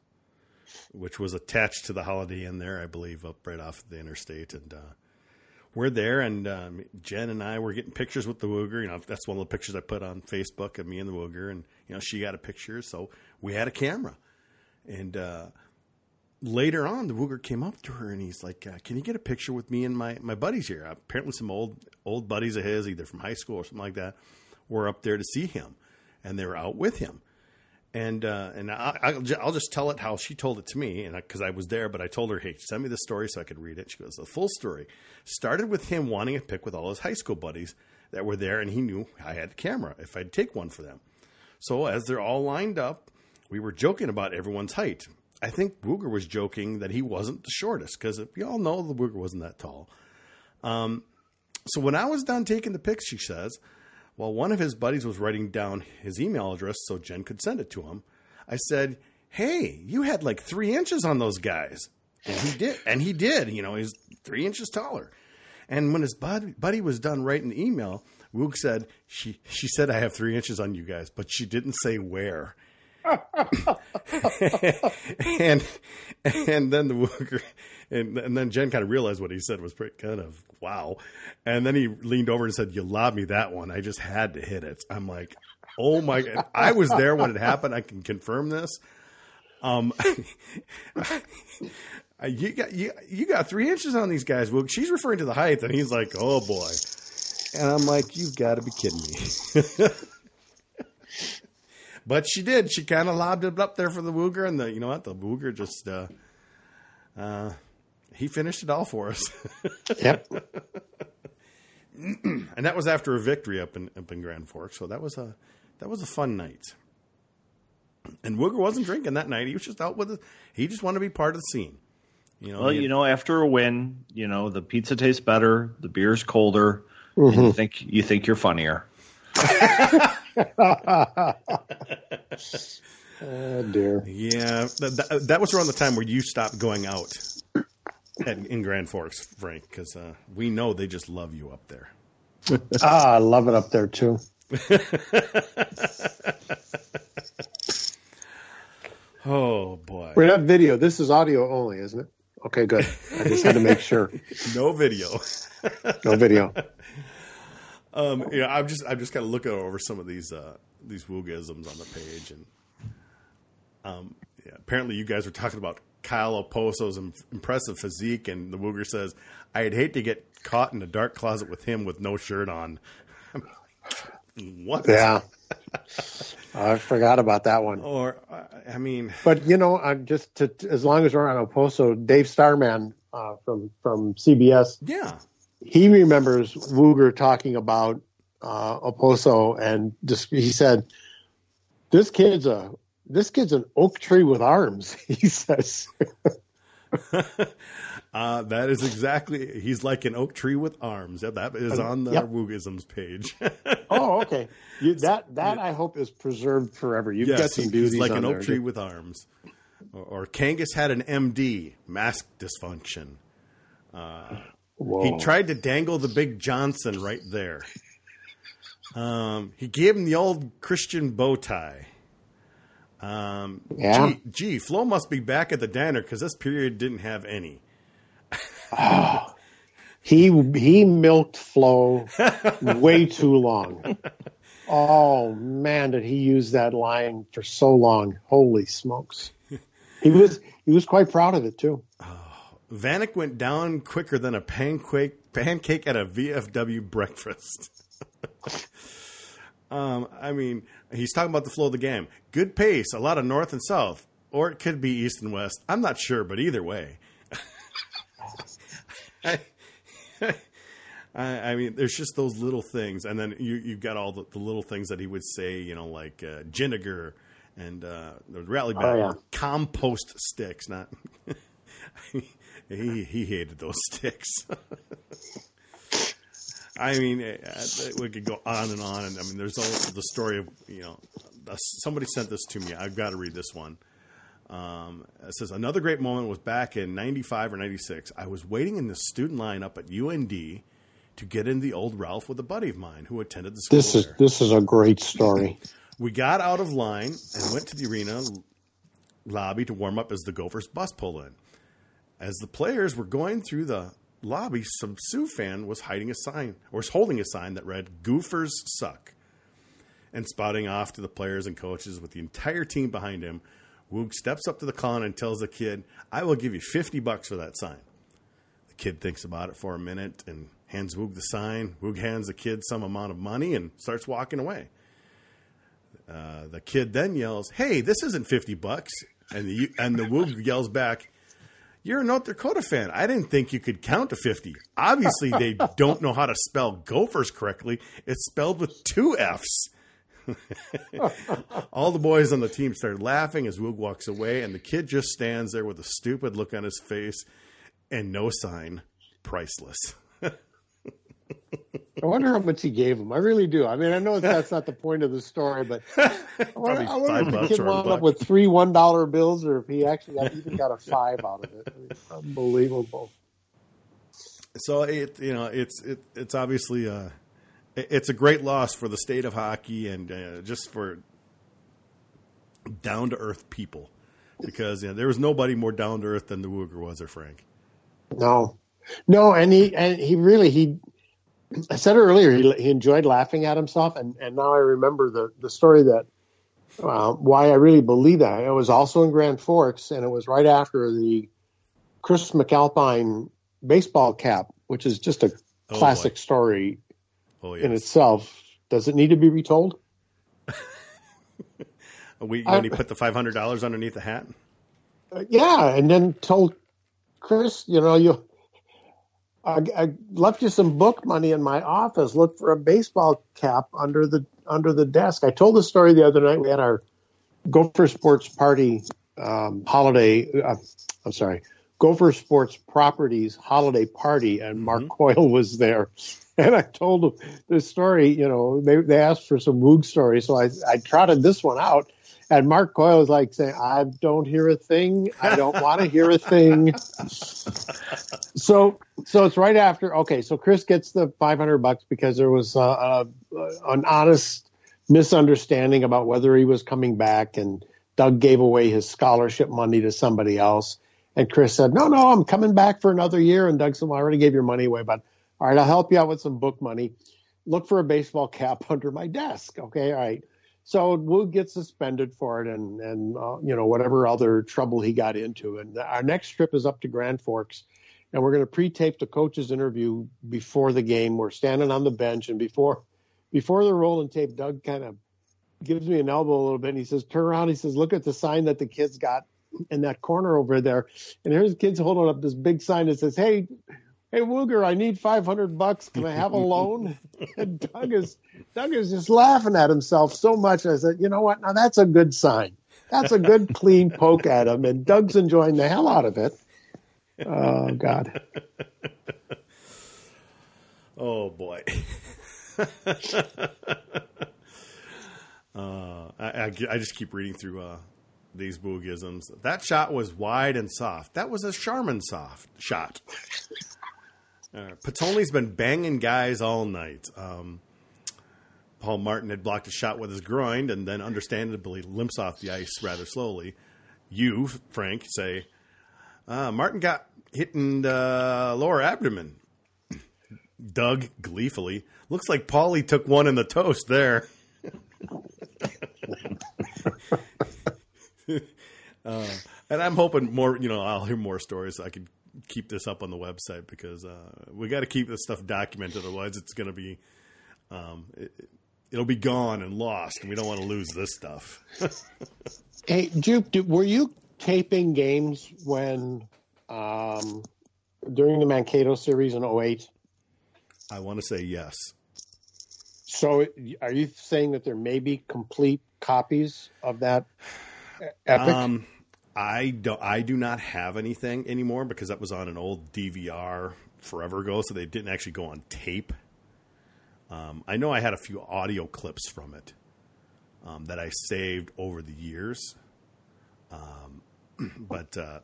which was attached to the Holiday Inn there, I believe, up right off the interstate. And uh, we're there, and um, Jen and I were getting pictures with the Wooger. You know, that's one of the pictures I put on Facebook of me and the Wooger, and you know, she got a picture, so we had a camera. And uh, later on, the Wooger came up to her, and he's like, uh, can you get a picture with me and my, my buddies here? Apparently some old old buddies of his, either from high school or something like that, were up there to see him, and they were out with him. And uh, and I, I'll, I'll just tell it how she told it to me, and because I, I was there, but I told her, hey, send me the story so I could read it. She goes, the full story started with him wanting a pic with all his high school buddies that were there, and he knew I had the camera if I'd take one for them. So as they're all lined up, we were joking about everyone's height. I think Wooger was joking that he wasn't the shortest, because we all know the Wooger wasn't that tall. Um, so when I was done taking the pics, she says, well, one of his buddies was writing down his email address so Jen could send it to him. I said, hey, you had like three inches on those guys. And he did. And he did. You know, he's three inches taller. And when his bud- buddy was done writing the email, Woog said, she, she said, I have three inches on you guys, but she didn't say where. and and then the Wooger, and, and then Jen kind of realized what he said was pretty kind of wow. And then he leaned over and said, you lobbed me that one. I just had to hit it. I'm like, oh my God. I was there when it happened. I can confirm this. Um, you got you, you got three inches on these guys, Woog. She's referring to the height, and he's like, oh boy. And I'm like, you've got to be kidding me. But she did. She kind of lobbed it up there for the Wooger, and the you know what, the Wooger just uh, uh, he finished it all for us. Yep. And that was after a victory up in up in Grand Forks, so that was a that was a fun night. And Wooger wasn't drinking that night. He was just out with it. He just wanted to be part of the scene. You know. Well, had, you know, after a win, you know, the pizza tastes better, the beer's colder. Mm-hmm. And you think you think you're funnier. Oh dear. Yeah, that, that, that was around the time where you stopped going out at, in Grand Forks, Frank, because uh, we know they just love you up there. Ah, I love it up there too. Oh boy, we're not video. This is audio only, isn't it? Okay, good. I just had to make sure. No video. No video. Um, you know, I'm just I'm just kind of looking over some of these uh, these Woogisms on the page, and um, yeah, apparently you guys were talking about Kyle Okposo's impressive physique, and the Wooger says, "I'd hate to get caught in a dark closet with him with no shirt on." I'm like, what? Yeah, I forgot about that one. Or I mean, but you know, I'm just to, as long as we're on Okposo, Dave Starman uh, from from C B S, yeah. He remembers Wooger talking about uh, Okposo, and just, he said, "This kid's a this kid's an oak tree with arms." He says, uh, "That is exactly. He's like an oak tree with arms." Yeah, that is on the yep. Woogisms page. Oh, okay. You, that that I hope is preserved forever. You've yes, got some beauties. He's like on an oak there. Tree with arms, or, or Kangas had an M D, mask dysfunction. Uh, Whoa. He tried to dangle the big Johnson right there. Um, he gave him the old Christian bow tie. Um, yeah. Gee, gee, Flo must be back at the diner because this period didn't have any. Oh, he he milked Flo way too long. Oh, man, did he use that line for so long. Holy smokes. He was, he was quite proud of it, too. Oh. Vanek went down quicker than a pancake pancake at a V F W breakfast. um, I mean, he's talking about the flow of the game. Good pace, a lot of north and south, or it could be east and west. I'm not sure, but either way. I, I mean, there's just those little things. And then you, you've got all the, the little things that he would say, you know, like uh, Jinniger and uh, the rally bag, oh, yeah. compost sticks. Not he, he, he hated those sticks. I mean, we could go on and on. And I mean, there's also the story of, you know, somebody sent this to me. I've got to read this one. Um, it says, another great moment was back in ninety-five or ninety-six. I was waiting in the student line up at U N D to get in the old Ralph with a buddy of mine who attended the school. This is, there. This is a great story. We got out of line and went to the arena lobby to warm up as the Gophers bus pulled in. As the players were going through the lobby, some Sioux fan was hiding a sign or was holding a sign that read "Goofers suck," and spouting off to the players and coaches with the entire team behind him. Woog steps up to the con and tells the kid, "I will give you fifty bucks for that sign." The kid thinks about it for a minute and hands Woog the sign. Woog hands the kid some amount of money and starts walking away. Uh, the kid then yells, "Hey, this isn't fifty bucks." And the, and the Woog yells back, "You're a North Dakota fan. I didn't think you could count to fifty. Obviously, they don't know how to spell Gophers correctly. It's spelled with two F's." All the boys on the team started laughing as Woog walks away, and the kid just stands there with a stupid look on his face and no sign. Priceless. I wonder how much he gave him. I really do. I mean, I know that's not the point of the story, but I wonder, I wonder if the kid wound up with three one dollar bills or if he actually got, even got a five out of it. It's unbelievable. So it, you know, it's it, it's obviously a it's a great loss for the state of hockey and uh, just for down to earth people, because you know there was nobody more down to earth than the Wooger was, or Frank. No, no, and he and he really he. I said earlier, he, he enjoyed laughing at himself, and, and now I remember the, the story that uh, why I really believe that. It was also in Grand Forks, and it was right after the Chris McAlpine baseball cap, which is just a oh, classic boy. story oh, yes. in itself. Does it need to be retold? we, when I, he put the five hundred dollars underneath the hat? Uh, yeah, and then told Chris, you know, you I, I left you some book money in my office. Look for a baseball cap under the under the desk. I told the story the other night. We had our Gopher Sports Party um, holiday. Uh, I'm sorry, Gopher Sports Properties holiday party, and Mark mm-hmm. Coyle was there. And I told him this story. You know, they they asked for some Woog stories, so I I trotted this one out. And Mark Coyle was like saying, "I don't hear a thing. I don't want to hear a thing." So, so it's right after. Okay, so Chris gets the five hundred bucks because there was a, a, an honest misunderstanding about whether he was coming back, and Doug gave away his scholarship money to somebody else. And Chris said, "No, no, I'm coming back for another year." And Doug said, "Well, I already gave your money away, but all right, I'll help you out with some book money. Look for a baseball cap under my desk." Okay, all right. So Woog gets suspended for it, and and uh, you know whatever other trouble he got into. And our next trip is up to Grand Forks, and we're going to pre-tape the coach's interview before the game. We're standing on the bench, and before before the roll and tape, Doug kind of gives me an elbow a little bit, and he says, "Turn around." He says, "Look at the sign that the kids got in that corner over there." And here's kids holding up this big sign that says, "Hey, hey Wooger, I need five hundred bucks. Can I have a loan?" And Doug is Doug is just laughing at himself so much. I said, "You know what? Now that's a good sign. That's a good clean poke at him." And Doug's enjoying the hell out of it. Oh God. Oh boy. uh, I, I, I just keep reading through uh, these Boogisms. That shot was wide and soft. That was a Charmin soft shot. Uh, Patoni's been banging guys all night. Um, Paul Martin had blocked a shot with his groin and then understandably limps off the ice rather slowly. You, Frank, say, uh, Martin got hit in the lower abdomen. Doug, gleefully, looks like Paulie took one in the toast there. uh, and I'm hoping more, you know, I'll hear more stories. I could keep this up on the website because uh, we got to keep this stuff documented. Otherwise, it's going to be um, it, it'll be gone and lost, and we don't want to lose this stuff. Hey, Jupe, were you taping games when um, during the Mankato series in oh eight? I want to say yes. So are you saying that there may be complete copies of that epic? Um, I do, I do not have anything anymore because that was on an old D V R forever ago, so they didn't actually go on tape. Um, I know I had a few audio clips from it um, that I saved over the years. Um, but uh,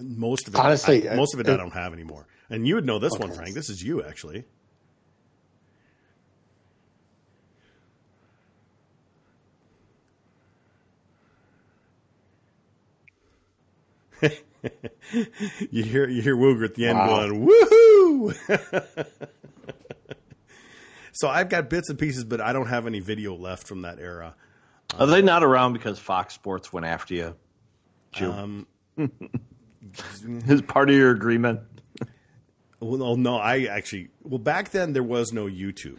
most of it, honestly, I, most of it, it I don't have anymore. And you would know this okay. one, Frank. This is you, actually. you hear you hear Woog at the end wow. going, woohoo! So I've got bits and pieces, but I don't have any video left from that era. Are um, they not around because Fox Sports went after you? Um, Is part of your agreement? Well, no, I actually – well, back then there was no YouTube.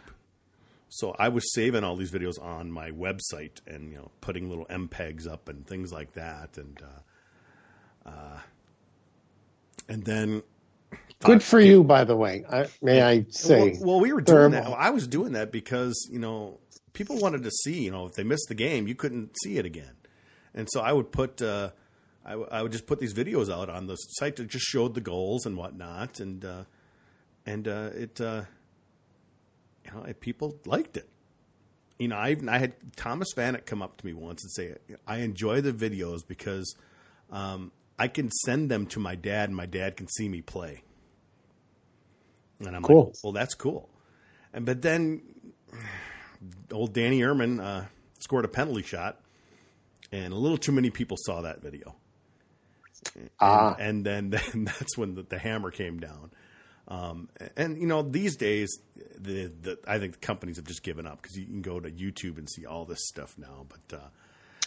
So I was saving all these videos on my website and, you know, putting little M PEGs up and things like that. And uh, uh, and then – Good for you, by the way. I, may I say – Well, we were doing that. I was doing that because, you know, people wanted to see, you know, if they missed the game, you couldn't see it again. And so I would put uh, – I, w- I would just put these videos out on the site that just showed the goals and whatnot, and uh, and uh, it uh, you know it, people liked it. You know, I I had Thomas Vanek come up to me once and say, "I enjoy the videos because um, I can send them to my dad, and my dad can see me play." And I'm cool. like, "Well, that's cool." And but then old Danny Ehrman uh, scored a penalty shot, and a little too many people saw that video. And, ah. and then, then that's when the, the hammer came down. Um, and, you know, these days, the, the I think the companies have just given up because you can go to YouTube and see all this stuff now. But, uh,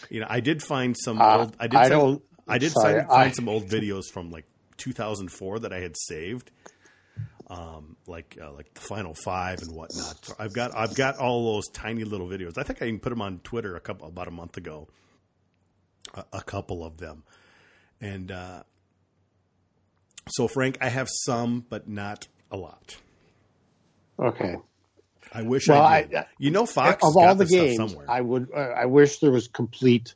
you know, I did find some uh, old – I did, I find, I did sorry, find, I, find some old videos from, like, two thousand four that I had saved, um, like uh, like the Final Five and whatnot. So I've got I've got all those tiny little videos. I think I even put them on Twitter a couple about a month ago. A couple of them. And uh, so, Frank, I have some, but not a lot. Okay. I wish well, I did. I, you know, Fox of got all the games, stuff somewhere. I would. Uh, I wish there was complete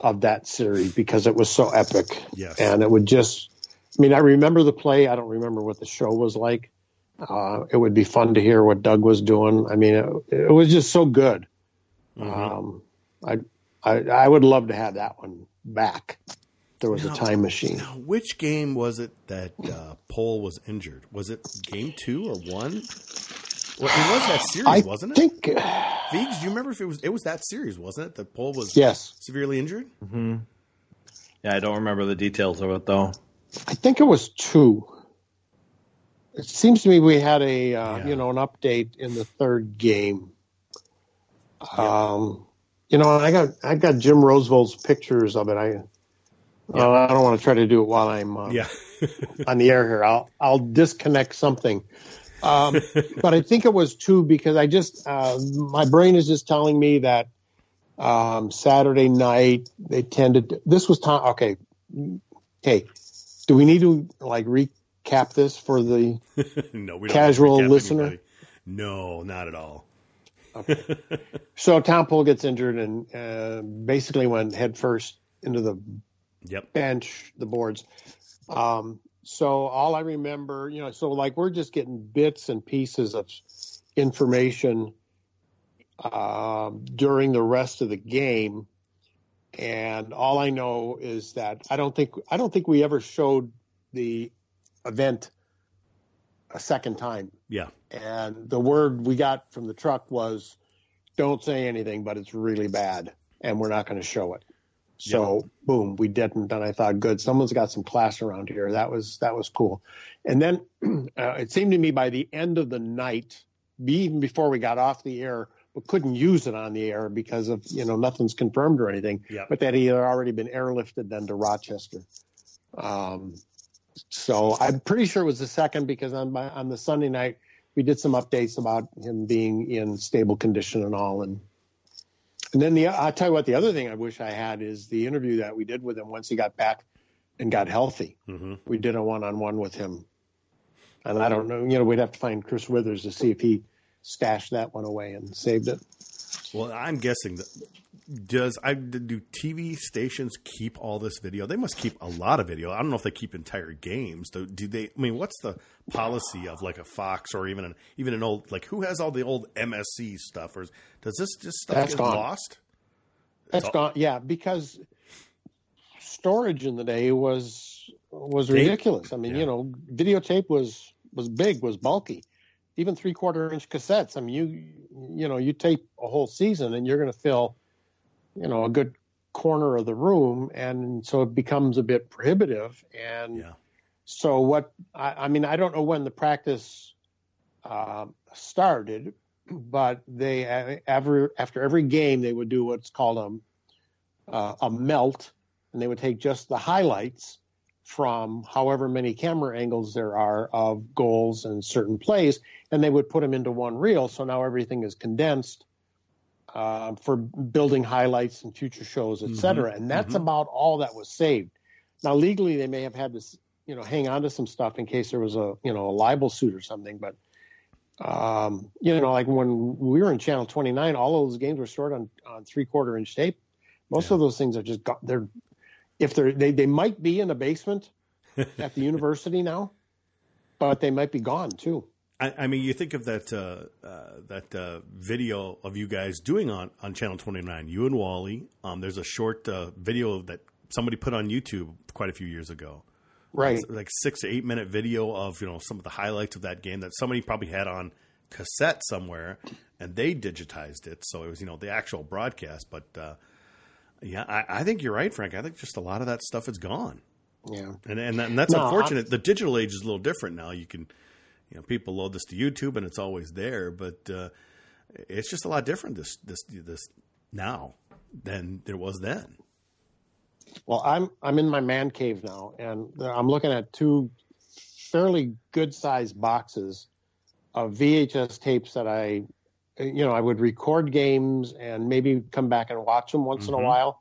of that series because it was so epic. Yes. And it would just – I mean, I remember the play. I don't remember what the show was like. Uh, it would be fun to hear what Doug was doing. I mean, it, it was just so good. Mm-hmm. Um, I – I, I would love to have that one back. There was now, a time machine. Now, which game was it that uh, Pohl was injured? Was it game two or one? Well, it was that series, I wasn't it? I think. Viggs, do you remember if it was? It was that series, wasn't it? That Pohl was yes. severely injured. Mm-hmm. Yeah, I don't remember the details of it though. I think it was two. It seems to me we had a uh, yeah. you know an update in the third game. Yeah. Um. You know, I got I got Jim Roosevelt's pictures of it. I yeah. uh, I don't want to try to do it while I'm uh, yeah. on the air here. I'll I'll disconnect something, um, but I think it was two because I just uh, my brain is just telling me that um, Saturday night they tended. To, this was time. Okay, hey, do we need to like recap this for the no, we casual don't listener? Anybody. No, not at all. Okay. So Tom Pohl gets injured and uh, basically went headfirst into the yep. bench, the boards. Um, so all I remember, you know, so like we're just getting bits and pieces of information uh, during the rest of the game, and all I know is that I don't think I don't think we ever showed the event a second time. Yeah. And the word we got from the truck was, don't say anything, but it's really bad, and we're not going to show it. So, yeah. boom, we didn't, and I thought, good, someone's got some class around here. That was that was cool. And then uh, it seemed to me by the end of the night, even before we got off the air, we couldn't use it on the air because of, you know, nothing's confirmed or anything, yeah. but that he had already been airlifted then to Rochester. Um, So I'm pretty sure it was the second, because on my, on the Sunday night we did some updates about him being in stable condition and all. And and then the I'll tell you what, the other thing I wish I had is the interview that we did with him once he got back and got healthy. Mm-hmm. We did a one-on-one with him. And I don't know, you know, we'd have to find Chris Withers to see if he stashed that one away and saved it. Well, I'm guessing that does I do T V stations keep all this video? They must keep a lot of video. I don't know if they keep entire games. Do, do they? I mean, what's the policy of like a Fox or even an even an old, like, who has all the old M S C stuff? Or does this just stuff That's get gone. lost? That's all- gone. Yeah, because storage in the day was was tape. ridiculous. I mean, yeah. you know, videotape was was big, was bulky. Even three quarter inch cassettes. I mean, you you know, you tape a whole season and you're going to fill, you know, a good corner of the room. And so it becomes a bit prohibitive. And yeah. so what, I, I mean, I don't know when the practice uh, started, but they, ever, after every game, they would do what's called a, uh, a melt, and they would take just the highlights from however many camera angles there are of goals and certain plays, and they would put them into one reel. So now everything is condensed Uh, for building highlights and future shows, et cetera. Mm-hmm. And that's mm-hmm. about all that was saved. Now, legally, they may have had to, you know, hang on to some stuff in case there was a, you know, a libel suit or something. But, um, you know, like when we were in Channel twenty-nine, all of those games were stored on, on three-quarter inch tape. Most yeah. of those things are just – they're if they're they, they might be in a basement at the university now, but they might be gone too. I mean, you think of that uh, uh, that uh, video of you guys doing on, on Channel twenty-nine, you and Wally. Um, there's a short uh, video that somebody put on YouTube quite a few years ago. Right. It's like six to eight minute video of, you know, some of the highlights of that game that somebody probably had on cassette somewhere, and they digitized it. So it was, you know, the actual broadcast. But, uh, yeah, I, I think you're right, Frank. I think just a lot of that stuff is gone. Yeah. And, and, that, and that's no, unfortunate. I'm... The digital age is a little different now. You can... You know, people load this to YouTube and it's always there, but uh, it's just a lot different this this this now than there was then. Well, I'm I'm in my man cave now, and I'm looking at two fairly good sized boxes of V H S tapes that I, you know, I would record games and maybe come back and watch them once mm-hmm. in a while,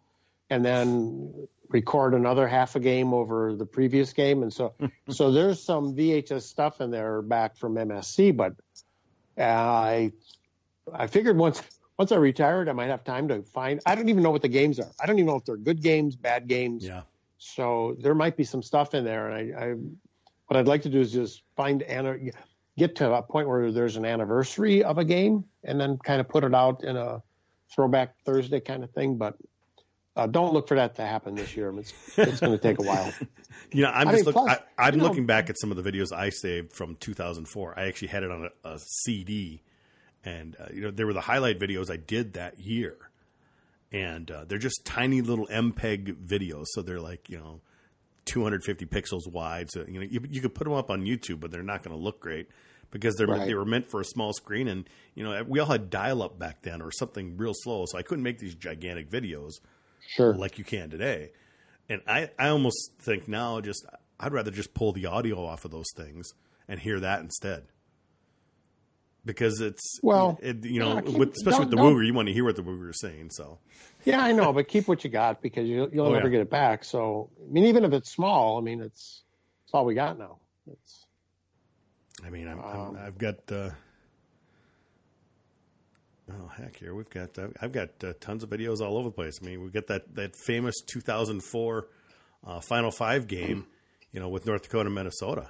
and then record another half a game over the previous game. And so, so there's some V H S stuff in there back from M S C, but uh, I, I figured once, once I retired, I might have time to find, I don't even know what the games are. I don't even know if they're good games, bad games. Yeah. So there might be some stuff in there. And I, I what I'd like to do is just find, get to a point where there's an anniversary of a game and then kind of put it out in a throwback Thursday kind of thing. But Uh, don't look for that to happen this year. It's, it's going to take a while. You know, I'm I just mean, look, plus, I, I'm looking know, back at some of the videos I saved from two thousand four. I actually had it on a, a C D, and uh, you know, there were the highlight videos I did that year, and uh, they're just tiny little M P E G videos. So they're like, you know, two hundred fifty pixels wide. So you know, you, you could put them up on YouTube, but they're not going to look great because they're right. they were meant for a small screen. And you know, we all had dial up back then or something real slow, so I couldn't make these gigantic videos. Sure. Like you can today. And I, I almost think now just I'd rather just pull the audio off of those things and hear that instead. Because it's, well, it, you know, yeah, with, especially with the Wooger, you want to hear what the Wooger is saying. So, yeah, I know, but keep what you got because you, you'll oh, never yeah. get it back. So, I mean, even if it's small, I mean, it's, it's all we got now. It's, I mean, I'm, um, I'm, I've got, uh, oh heck! Here we've got uh, I've got uh, tons of videos all over the place. I mean, we got that that famous two thousand four uh, Final Five game, you know, with North Dakota and Minnesota.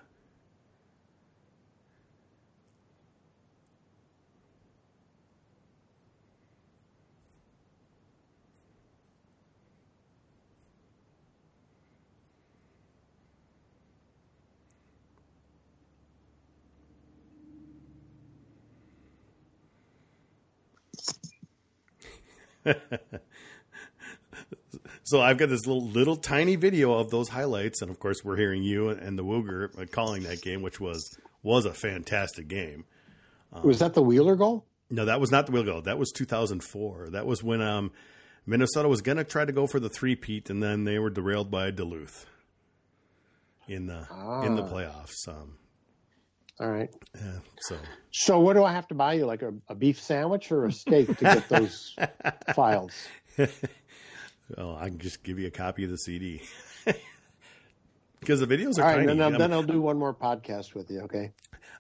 So I've got this little little tiny video of those highlights, and of course we're hearing you and the Wooger calling that game, which was was a fantastic game. Um, was that the Wheeler goal? No, that was not the Wheeler goal. That was two thousand four. That was when um, Minnesota was going to try to go for the three-peat, and then they were derailed by Duluth. in the ah. in the playoffs. Um, All right. Yeah, so. so what do I have to buy you, like a, a beef sandwich or a steak to get those files? Well, I can just give you a copy of the C D. Because the videos are All right, tiny. Then, I'll, then I'll do one more podcast with you, okay?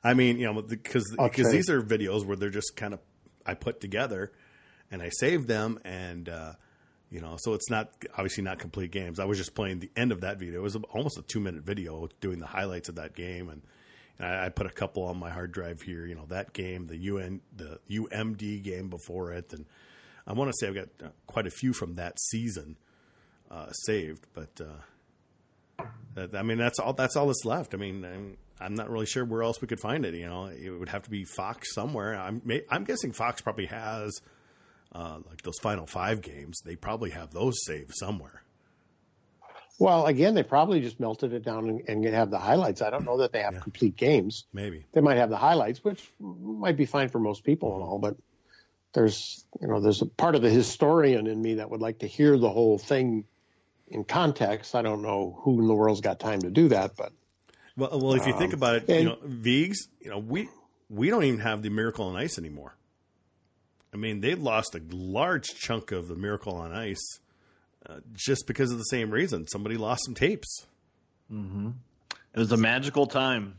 I mean, you know, because because these are videos where they're just kind of I put together and I saved them, and uh, you know, so it's not obviously not complete games. I was just playing the end of that video. It was almost a two minute video doing the highlights of that game, and, and I, I put a couple on my hard drive here. You know, that game, the UN, the U M D game before it, and I want to say I've got quite a few from that season uh, saved, but. Uh, I mean, that's all, that's all that's left. I mean, I'm, I'm not really sure where else we could find it. You know, it would have to be Fox somewhere. I'm, I'm guessing Fox probably has, uh, like those final five games. They probably have those saved somewhere. Well, again, they probably just melted it down and, and have the highlights. I don't know that they have yeah. complete games. Maybe they might have the highlights, which might be fine for most people and all, but there's, you know, there's a part of the historian in me that would like to hear the whole thing in context. I don't know who in the world's got time to do that, but well, well, if you um, think about it, and, you know, Vigs, you know, we we don't even have the Miracle on Ice anymore. I mean, they lost a large chunk of the Miracle on Ice uh, just because of the same reason. Somebody lost some tapes. Mm-hmm. It was a magical time.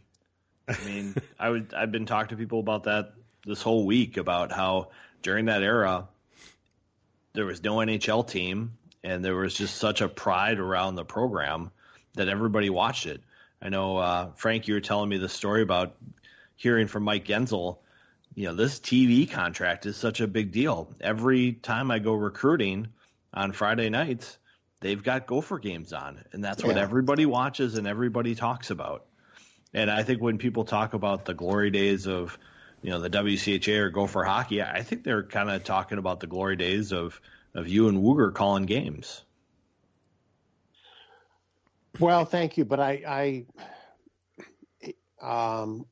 I mean, I would I've been talking to people about that this whole week about how during that era there was no N H L team. And there was just such a pride around the program that everybody watched it. I know, uh, Frank, you were telling me the story about hearing from Mike Guentzel. You know, this T V contract is such a big deal. Every time I go recruiting on Friday nights, they've got Gopher games on. And that's yeah. what everybody watches and everybody talks about. And I think when people talk about the glory days of, you know, the W C H A or Gopher hockey, I think they're kind of talking about the glory days of – of you and Wooger calling games. Well, thank you. But I, I, um,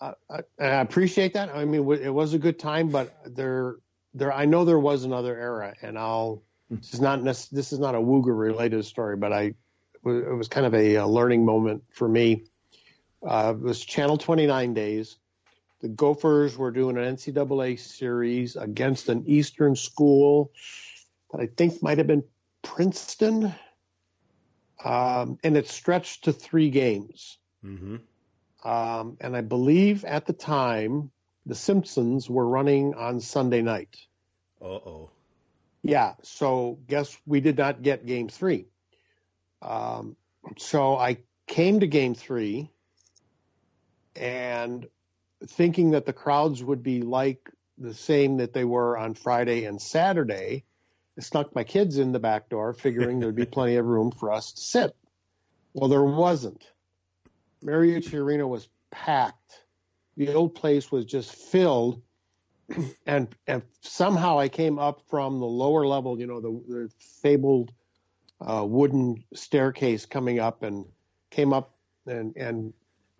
I, I, I appreciate that. I mean, it was a good time, but there, there, I know there was another era, and I'll, this is not, this is not a Wooger related story, but I, it was kind of a learning moment for me. Uh, it was Channel twenty-nine days. The Gophers were doing an N C double A series against an Eastern school that I think might have been Princeton, um, and it stretched to three games. Mm-hmm. Um, and I believe at the time, The Simpsons were running on Sunday night. Uh-oh. Yeah, so guess we did not get game three. Um, so I came to game three, and thinking that the crowds would be like the same that they were on Friday and Saturday, I snuck my kids in the back door, figuring there'd be plenty of room for us to sit. Well, there wasn't. Mariucci Arena was packed. The old place was just filled. And and somehow I came up from the lower level, you know, the, the fabled uh, wooden staircase coming up, and came up and, and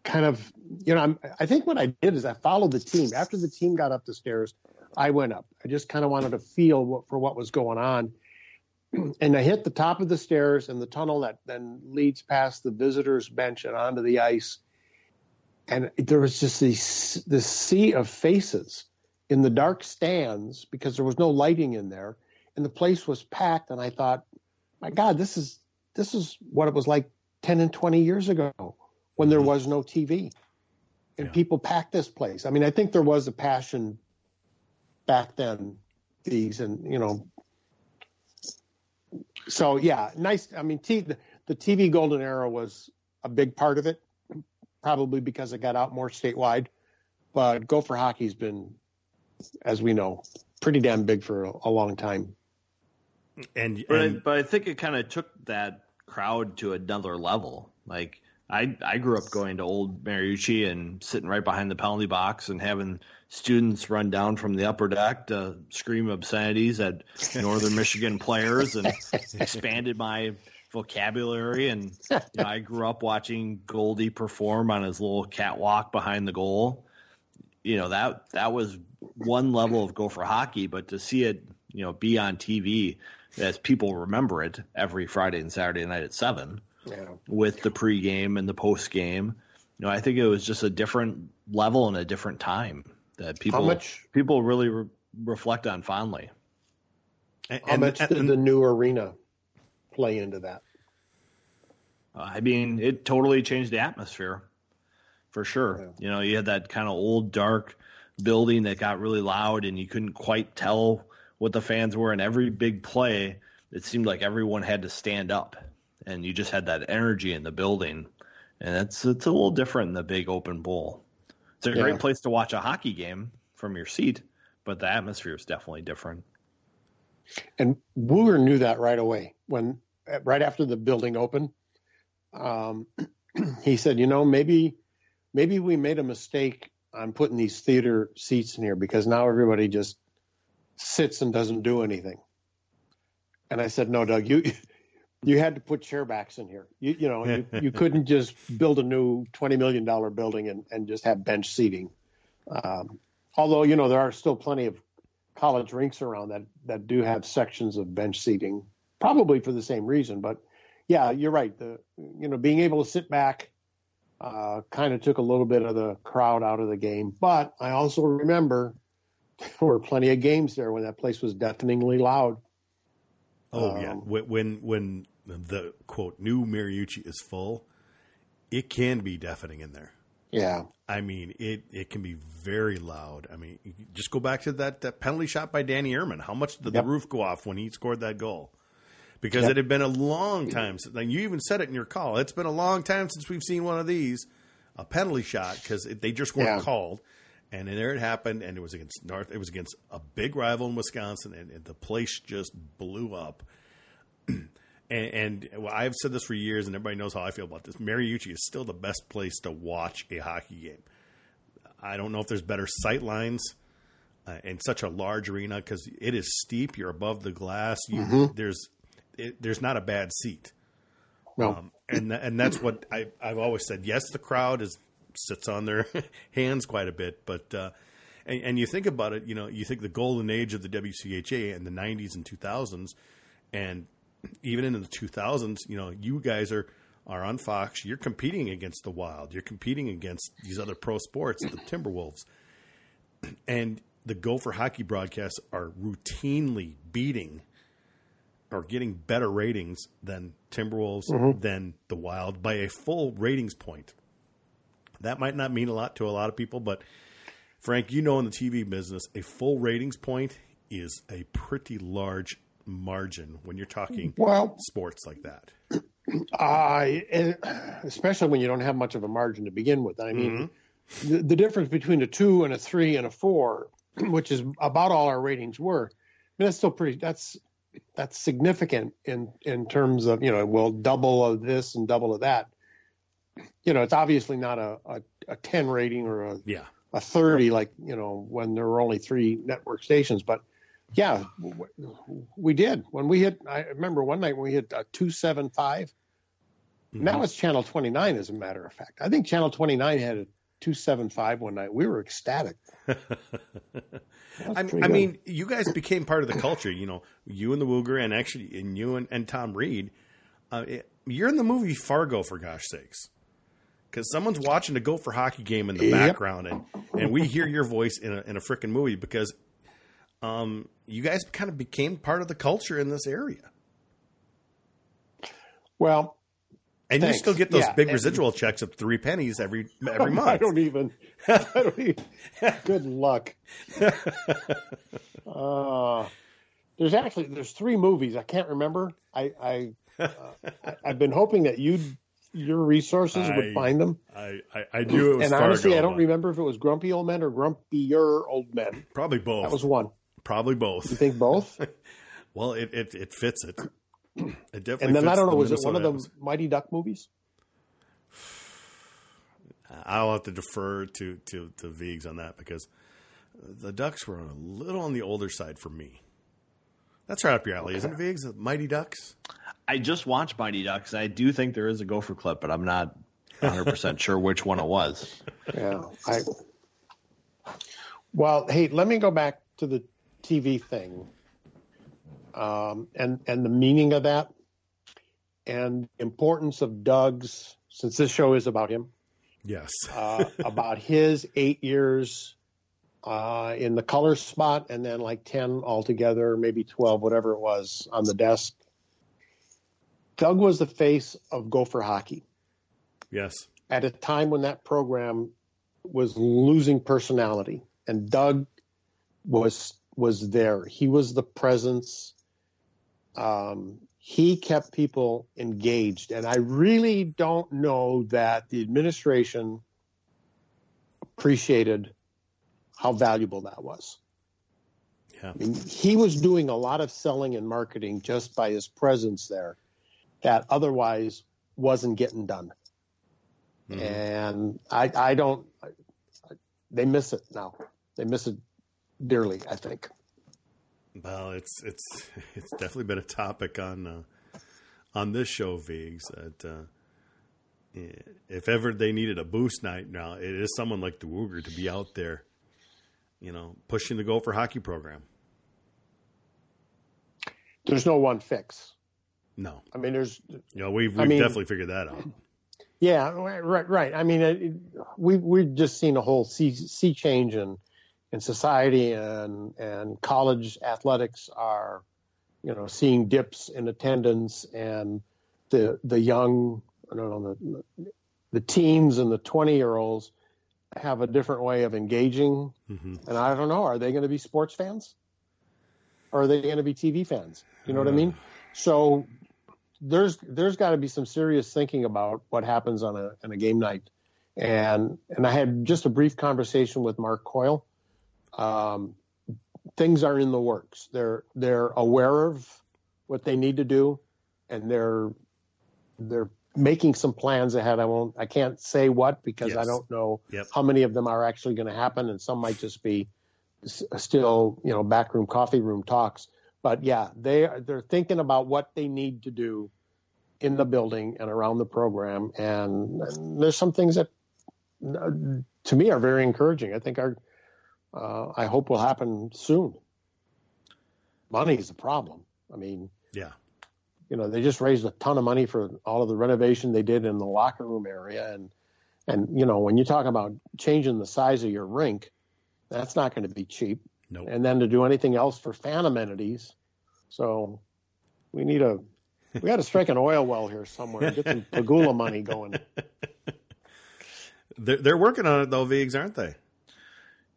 kind of, you know, I'm, I think what I did is I followed the team. After the team got up the stairs, I went up. I just kind of wanted to feel what, for what was going on. And I hit the top of the stairs and the tunnel that then leads past the visitors' bench and onto the ice. And there was just this, this sea of faces in the dark stands because there was no lighting in there. And the place was packed. And I thought, my God, this is this is what it was like ten and twenty years ago when there was no T V. And yeah. people packed this place. I mean, I think there was a passion back then, these, and you know, so yeah, nice. I mean, t- the T V golden era was a big part of it, probably because it got out more statewide. But Gopher hockey's been, as we know, pretty damn big for a, a long time. And, and... But, I, but I think it kind of took that crowd to another level. Like I, I grew up going to old Mariucci and sitting right behind the penalty box and having students run down from the upper deck to scream obscenities at Northern Michigan players, and expanded my vocabulary. And you know, I grew up watching Goldie perform on his little catwalk behind the goal. You know, that that was one level of Gopher hockey, but to see it, you know, be on T V as people remember it every Friday and Saturday night at seven, yeah. with the pregame and the postgame. You know, I think it was just a different level and a different time that people much, people really re- reflect on fondly. And, how much and, did and, the new arena play into that? I mean, it totally changed the atmosphere, for sure. Yeah. You know, you had that kind of old, dark building that got really loud, and you couldn't quite tell what the fans were. And every big play, it seemed like everyone had to stand up, and you just had that energy in the building. And it's, it's a little different in the big open bowl. It's a yeah. great place to watch a hockey game from your seat, but the atmosphere is definitely different. And Wooger knew that right away. When right after the building opened, um, he said, you know, maybe maybe we made a mistake on putting these theater seats in here, because now everybody just sits and doesn't do anything. And I said, no, Doug, you you had to put chairbacks in here. You, you know, you, you couldn't just build a new twenty million dollars building and, and just have bench seating. Um, although, you know, there are still plenty of college rinks around that, that do have sections of bench seating, probably for the same reason. But yeah, you're right. The, you know, being able to sit back uh, kind of took a little bit of the crowd out of the game. But I also remember there were plenty of games there when that place was deafeningly loud. Oh um, yeah. When, when the quote new Mariucci is full, it can be deafening in there. Yeah. I mean, it, it can be very loud. I mean, just go back to that, that penalty shot by Danny Ehrman. How much did yep. the roof go off when he scored that goal? Because yep. it had been a long time. Like you even said it in your call. It's been a long time since we've seen one of these, a penalty shot, because they just weren't yeah. called. And then there it happened, and it was against North. It was against a big rival in Wisconsin, and, and the place just blew up. And, and well, I've said this for years, and everybody knows how I feel about this. Mariucci is still the best place to watch a hockey game. I don't know if there's better sight lines uh, in such a large arena, because it is steep. You're above the glass. You, mm-hmm. There's it, there's not a bad seat. No. Um, and and that's what I, I've always said. Yes, the crowd is sits on their hands quite a bit, but uh, and, and you think about it, you know, you think the golden age of the W C H A in the nineties and two thousands, and even in the two thousands, you know, you guys are, are on Fox. You're competing against the Wild. You're competing against these other pro sports, the Timberwolves. And the Gopher hockey broadcasts are routinely beating or getting better ratings than Timberwolves, mm-hmm. than the Wild by a full ratings point. That might not mean a lot to a lot of people, but Frank, you know, in the T V business, a full ratings point is a pretty large margin when you're talking well, sports like that. Uh, especially when you don't have much of a margin to begin with. I mean, mm-hmm. the, the difference between a two and a three and a four, which is about all our ratings were, I mean, that's still pretty, that's, that's significant in, in terms of, you know, well, double of this and double of that. You know, it's obviously not a, a, a ten rating or a yeah. a thirty like, you know, when there were only three network stations. But, yeah, w- we did. When we hit – I remember one night when we hit a two seventy-five. Mm-hmm. Now it's Channel twenty-nine, as a matter of fact. I think Channel twenty-nine had a two seventy-five one night. We were ecstatic. I, mean, I mean, you guys became part of the culture, you know, you and the Wooger, and actually and you and, and Tom Reed. Uh, it, you're in the movie Fargo, for gosh sakes. Because someone's watching a Gopher hockey game in the yep. background, and, and we hear your voice in a in a frickin' movie, because um, you guys kind of became part of the culture in this area. Well, and thanks. You still get those yeah, big residual checks of three pennies every every month. I don't even. I don't even good luck. Uh, there's actually there's three movies. I can't remember. I, I uh, I've been hoping that you'd. Your resources I, would find them. I, I, I knew it was and Fargo. And honestly, I don't but... remember if it was Grumpy Old Men or Grumpier Old Men. Probably both. That was one. Probably both. You think both? Well, it, it, it fits it. It definitely And then fits I don't know, the was Minnesota it one of the Mighty Duck movies? I'll have to defer to, to, to Viggs on that, because the Ducks were a little on the older side for me. That's right up your alley, okay. Isn't it, Viggs? Mighty Ducks? I just watched Mighty Ducks. I do think there is a Gopher clip, but I'm not one hundred percent sure which one it was. Yeah. I, well, hey, let me go back to the T V thing. um, and, and the meaning of that and importance of Doug's, since this show is about him. Yes. uh, about his eight years uh, in the color spot and then like ten altogether, maybe twelve, whatever it was on the desk. Doug was the face of Gopher hockey. Yes. At a time when that program was losing personality, and Doug was was there. He was the presence. Um, he kept people engaged, and I really don't know that the administration appreciated how valuable that was. Yeah. I mean, he was doing a lot of selling and marketing just by his presence there that otherwise wasn't getting done. Mm-hmm. And I, I don't, I, they miss it now. They miss it dearly, I think. Well, it's, it's, it's definitely been a topic on, uh, on this show, Viggs, that, uh, if ever they needed a boost night now, it is someone like the Wooger to be out there, you know, pushing the Gopher hockey program. There's no one fix. No. I mean, there's, you know, we've, we've I mean, definitely figured that out. Yeah, right, right. I mean, it, we we've just seen a whole sea, sea change in in society, and and college athletics are, you know, seeing dips in attendance, and the the young, I don't know, the the teens and the twenty year olds have a different way of engaging. Mm-hmm. And I don't know, are they going to be sports fans? Or are they going to be T V fans? You know uh, what I mean? So. There's there's got to be some serious thinking about what happens on a on a game night, and and I had just a brief conversation with Mark Coyle. Um, things are in the works. They're they're aware of what they need to do, and they're they're making some plans ahead. I won't I can't say what because yes. I don't know yep. how many of them are actually going to happen, and some might just be s- still you know backroom coffee room talks. But yeah, they are, they're thinking about what they need to do in the building and around the program. And, and there's some things that, to me, are very encouraging. I think are, uh, I hope will happen soon. Money is the problem. I mean, yeah, you know, they just raised a ton of money for all of the renovation they did in the locker room area. And, and you know, when you talk about changing the size of your rink, that's not going to be cheap. Nope. And then to do anything else for fan amenities. So we need a, we got to strike an oil well here somewhere and get some Pagula money going. They're, they're working on it though, Viggs, aren't they?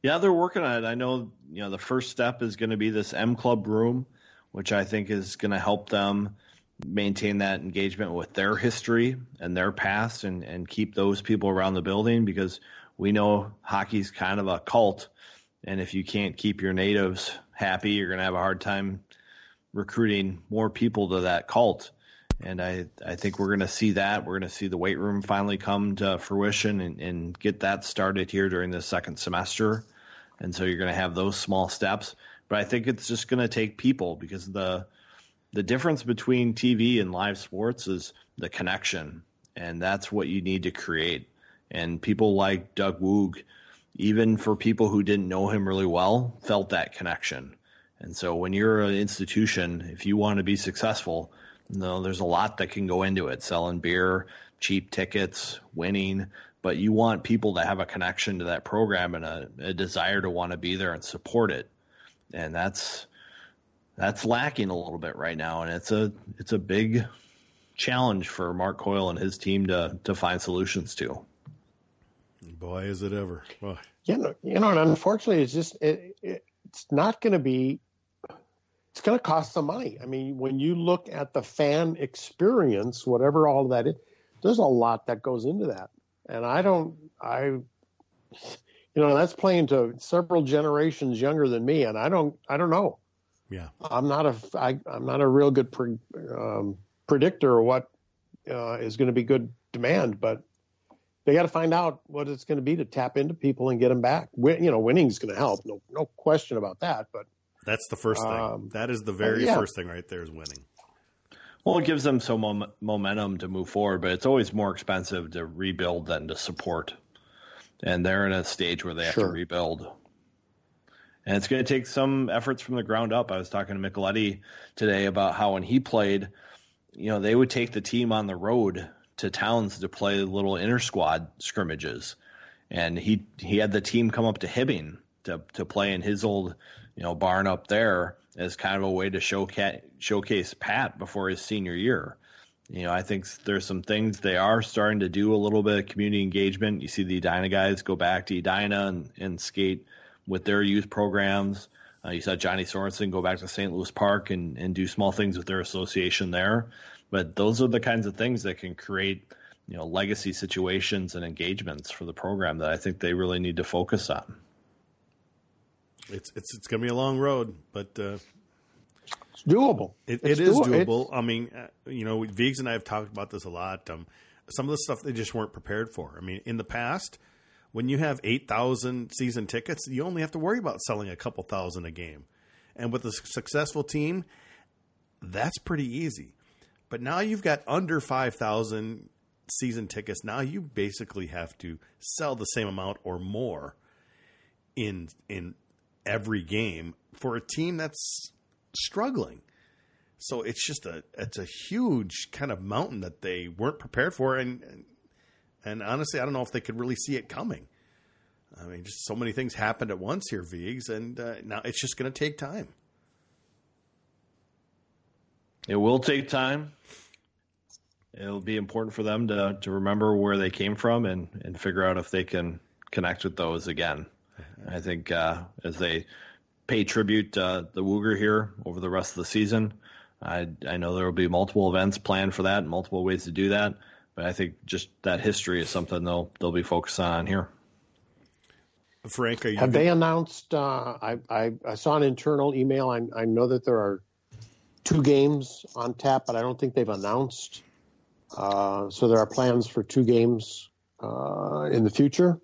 Yeah, they're working on it. I know, you know, the first step is going to be this M Club room, which I think is going to help them maintain that engagement with their history and their past and, and keep those people around the building, because we know hockey's kind of a cult. And if you can't keep your natives happy, you're going to have a hard time recruiting more people to that cult. And I, I think we're going to see that. We're going to see the weight room finally come to fruition and, and get that started here during the second semester. And so you're going to have those small steps. But I think it's just going to take people, because the the difference between T V and live sports is the connection. And that's what you need to create. And people like Doug Woog, even for people who didn't know him really well, felt that connection. And so when you're an institution, if you want to be successful, you know, there's a lot that can go into it, selling beer, cheap tickets, winning, but you want people to have a connection to that program and a, a desire to want to be there and support it. And that's, that's lacking a little bit right now. And it's a, it's a big challenge for Mark Coyle and his team to, to find solutions to. Boy, is it ever. Boy. You know, you know, and unfortunately, it's just, it, it, it's not going to be, it's going to cost some money. I mean, when you look at the fan experience, whatever all that is, there's a lot that goes into that. And I don't, I, you know, that's playing to several generations younger than me. And I don't, I don't know. Yeah. I'm not a, I, I'm not a real good pre, um, predictor of what uh, is going to be good demand, but they got to find out what it's going to be to tap into people and get them back. Win, you know, winning's going to help. No, no question about that. But that's the first um, thing. That is the very yeah. first thing right there is winning. Well, it gives them some mom- momentum to move forward, but it's always more expensive to rebuild than to support. And they're in a stage where they have sure. to rebuild. And it's going to take some efforts from the ground up. I was talking to Micheletti today about how when he played, you know, they would take the team on the road to towns to play little inter-squad scrimmages. And he he had the team come up to Hibbing to to play in his old, you know, barn up there as kind of a way to showcase, showcase Pat before his senior year. You know, I think there's some things they are starting to do a little bit of community engagement. You see the Edina guys go back to Edina and, and skate with their youth programs. Uh, you saw Johnny Sorensen go back to Saint Louis Park and, and do small things with their association there. But those are the kinds of things that can create, you know, legacy situations and engagements for the program that I think they really need to focus on. It's it's it's going to be a long road, but uh, it's doable. It, it's it is doable. doable. It's... I mean, you know, Viggs and I have talked about this a lot. Um, some of the stuff they just weren't prepared for. I mean, in the past, when you have eight thousand season tickets, you only have to worry about selling a couple thousand a game. And with a successful team, that's pretty easy. But now you've got under five thousand season tickets. Now you basically have to sell the same amount or more in in every game for a team that's struggling. So it's just a it's a huge kind of mountain that they weren't prepared for. And, and And honestly, I don't know if they could really see it coming. I mean, just so many things happened at once here, Viggs, and uh, now it's just going to take time. It will take time. It'll be important for them to, to remember where they came from and, and figure out if they can connect with those again. Mm-hmm. I think uh, as they pay tribute to uh, the Wooger here over the rest of the season, I, I know there will be multiple events planned for that and multiple ways to do that. But I think just that history is something they'll they'll be focused on here. Frank, are you have good? They announced? Uh, I, I I saw an internal email. I I know that there are two games on tap, but I don't think they've announced. Uh, so there are plans for two games uh, in the future,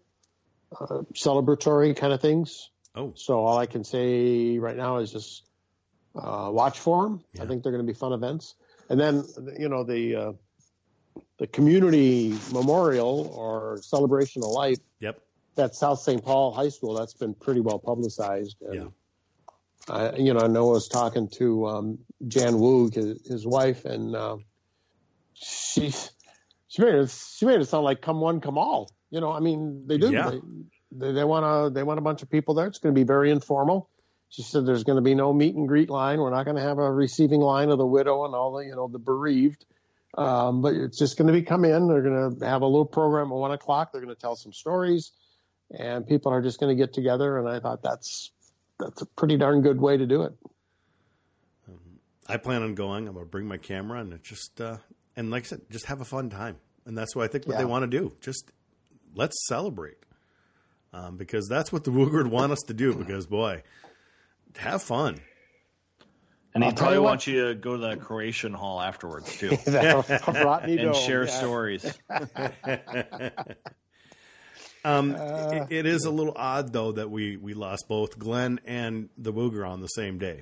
uh, celebratory kind of things. Oh, so all I can say right now is just uh, watch for them. Yeah. I think they're going to be fun events, and then you know the. Uh, The community memorial or celebration of life. Yep. That's South Saint Paul High School. That's been pretty well publicized. And yeah. I, you know, I know I was talking to um, Jan Woog, his, his wife, and uh, she she made it she made it sound like come one, come all. You know, I mean, they do. Yeah. They, they they want a they want a bunch of people there. It's going to be very informal. She said there's going to be no meet and greet line. We're not going to have a receiving line of the widow and all the you know the bereaved. Um, but it's just going to be come in. They're going to have a little program at one o'clock. They're going to tell some stories, and people are just going to get together. And I thought that's that's a pretty darn good way to do it. Um, I plan on going. I'm going to bring my camera and just uh, and like I said, just have a fun time. And that's what I think what yeah. they want to do. Just let's celebrate um, because that's what the Woogard want us to do. Because boy, have fun. And he probably wants you to go to the Croatian Hall afterwards, too. And share yeah. stories. um, uh, it, it is a little odd, though, that we, we lost both Glenn and the Wooger on the same day,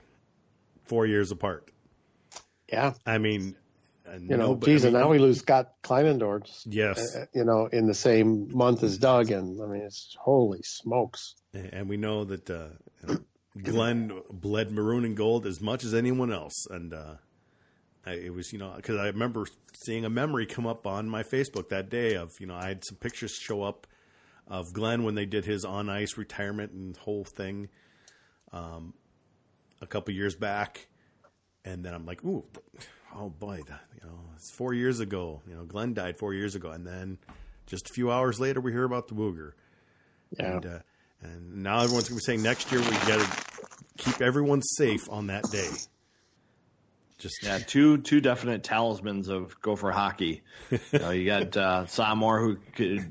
four years apart. Yeah. I mean, uh, you know, geez, and I mean, now we lose Scott Kleinendorf. Yes. Uh, you know, in the same month as Doug. And I mean, it's holy smokes. And we know that. Uh, you know, Glenn bled maroon and gold as much as anyone else. And uh, I, it was, you know, because I remember seeing a memory come up on my Facebook that day of, you know, I had some pictures show up of Glenn when they did his on ice retirement and whole thing um, a couple years back. And then I'm like, ooh, oh boy, that, you know, it's four years ago. You know, Glenn died four years ago. And then just a few hours later, we hear about the Wooger. Yeah. And, uh, And now everyone's going to be saying next year we got to keep everyone safe on that day. Just yeah, two two definite talismans of Gopher hockey. You know, you got uh, Samor who could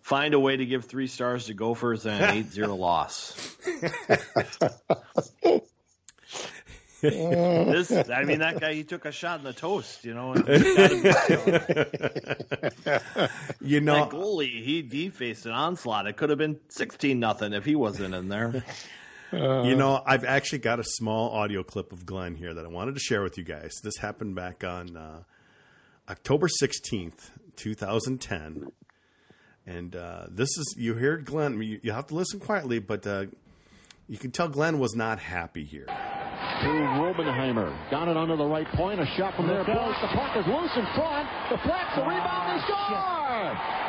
find a way to give three stars to Gophers and an eight zero loss. This, I mean, that guy, he took a shot in the toast, you know. And you know, that goalie, he defaced an onslaught. It could have been sixteen nothing if he wasn't in there. Uh, you know, I've actually got a small audio clip of Glenn here that I wanted to share with you guys. This happened back on uh, October sixteenth, two thousand ten. And uh, this is, you hear Glenn, you, you have to listen quietly, but uh, you can tell Glenn was not happy here. To Rubenheimer. Got it under the right point. A shot from there. Goes. The puck is loose in front. The flaps, the rebound, they score!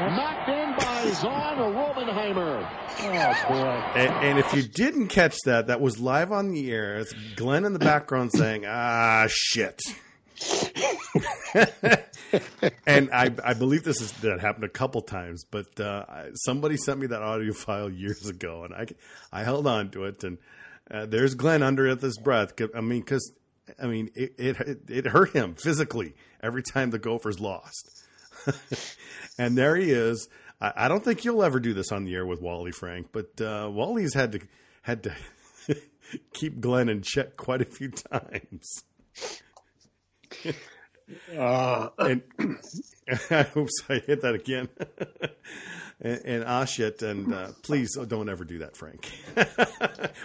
Knocked in by Zahn to Rubenheimer. Oh, boy. And, and if you didn't catch that, that was live on the air. It's Glenn in the background saying, ah, shit. And I, I believe this is that happened a couple times, but uh, somebody sent me that audio file years ago, and I, I held on to it, and Uh, there's Glenn under at this breath. I mean, because I mean, it, it it hurt him physically every time the Gophers lost. And there he is. I, I don't think you'll ever do this on the air with Wally, Frank, but uh, Wally's had to had to keep Glenn in check quite a few times. uh, and oops, I hit that again. And, and ah shit, and uh, please oh, don't ever do that, Frank.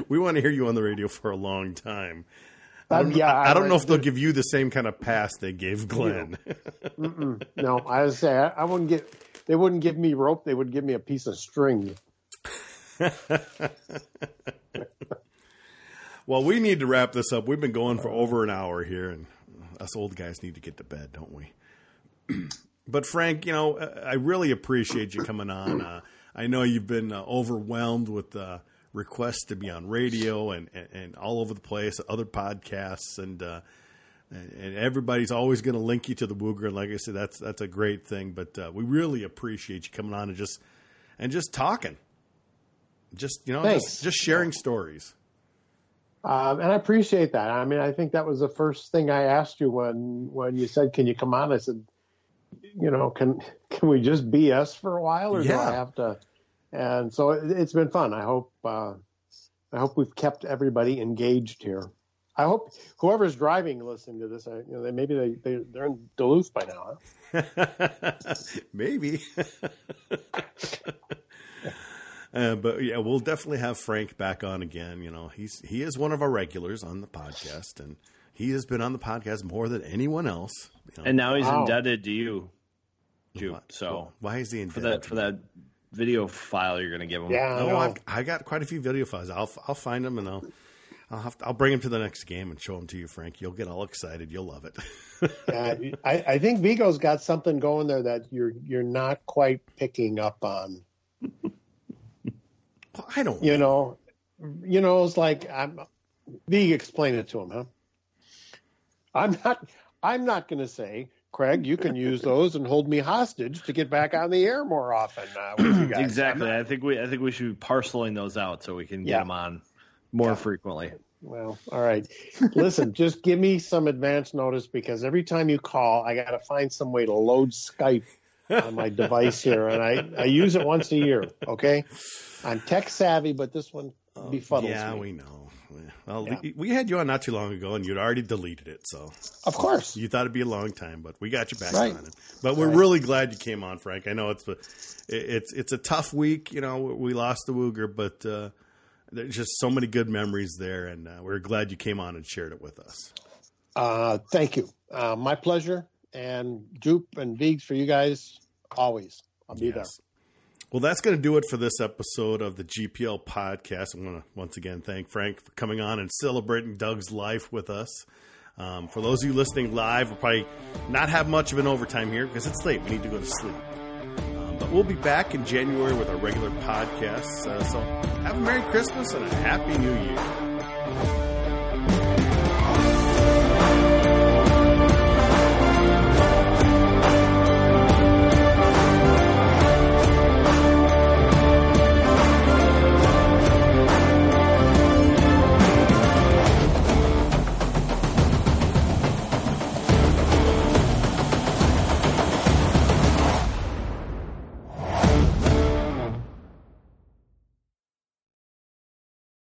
We want to hear you on the radio for a long time. I don't, um, yeah, I, I don't I, know if they'll give you the same kind of pass they gave Glenn. You know, no, I would say I, I wouldn't get. They wouldn't give me rope. They would give me a piece of string. Well, we need to wrap this up. We've been going for over an hour here, and us old guys need to get to bed, don't we? But, Frank, you know, I really appreciate you coming on. Uh, I know you've been uh, overwhelmed with uh, requests to be on radio and, and, and all over the place, other podcasts, and uh, and everybody's always going to link you to the Wooger. And like I said, that's that's a great thing. But uh, we really appreciate you coming on and just and just talking, just you know, just, just sharing stories. Um, and I appreciate that. I mean, I think that was the first thing I asked you when when you said, "Can you come on?" I said, you know, can can we just be us for a while, or yeah. do I have to? And so it, it's been fun. I hope uh, I hope we've kept everybody engaged here. I hope whoever's driving listening to this, I, you know, they, maybe they, they they're in Duluth by now. Huh? Maybe. uh, but yeah, we'll definitely have Frank back on again. You know, he's he is one of our regulars on the podcast, and he has been on the podcast more than anyone else. You know. And now he's wow. indebted to you, Jupe. So why is he indebted for that for that video file you're going to give him? Yeah, no, I've, I got quite a few video files. I'll I'll find them and I'll I'll have to, I'll bring them to the next game and show them to you, Frank. You'll get all excited. You'll love it. uh, I, I think Vigo's got something going there that you're you're not quite picking up on. Well, I don't. You know, you know, it's like I'm. Vigo, explain it to him, huh? I'm not. I'm not going to say, Craig, you can use those and hold me hostage to get back on the air more often. Uh, with you guys. Exactly. Not... I think we I think we should be parceling those out so we can yeah. get them on more yeah. frequently. Well, all right. Listen, just give me some advance notice, because every time you call, I got to find some way to load Skype on my device here, and I, I use it once a year, okay? I'm tech savvy, but this one befuddles oh, yeah, me. Yeah, we know. Well, yeah. we, we had you on not too long ago, and you'd already deleted it. So, of course, you thought it'd be a long time, but we got you back right. on it. But we're right. really glad you came on, Frank. I know it's a, it's it's a tough week. You know, we lost the Wooger, but uh, there's just so many good memories there, and uh, we're glad you came on and shared it with us. Uh, thank you, uh, my pleasure. And Jupe and Viggs, for you guys, always, I'll be yes. there. Well, that's going to do it for this episode of the G P L podcast. I want to once again thank Frank for coming on and celebrating Doug's life with us. Um, for those of you listening live, we'll probably not have much of an overtime here because it's late. We need to go to sleep. Um, but we'll be back in January with our regular podcasts. Uh, so have a Merry Christmas and a Happy New Year.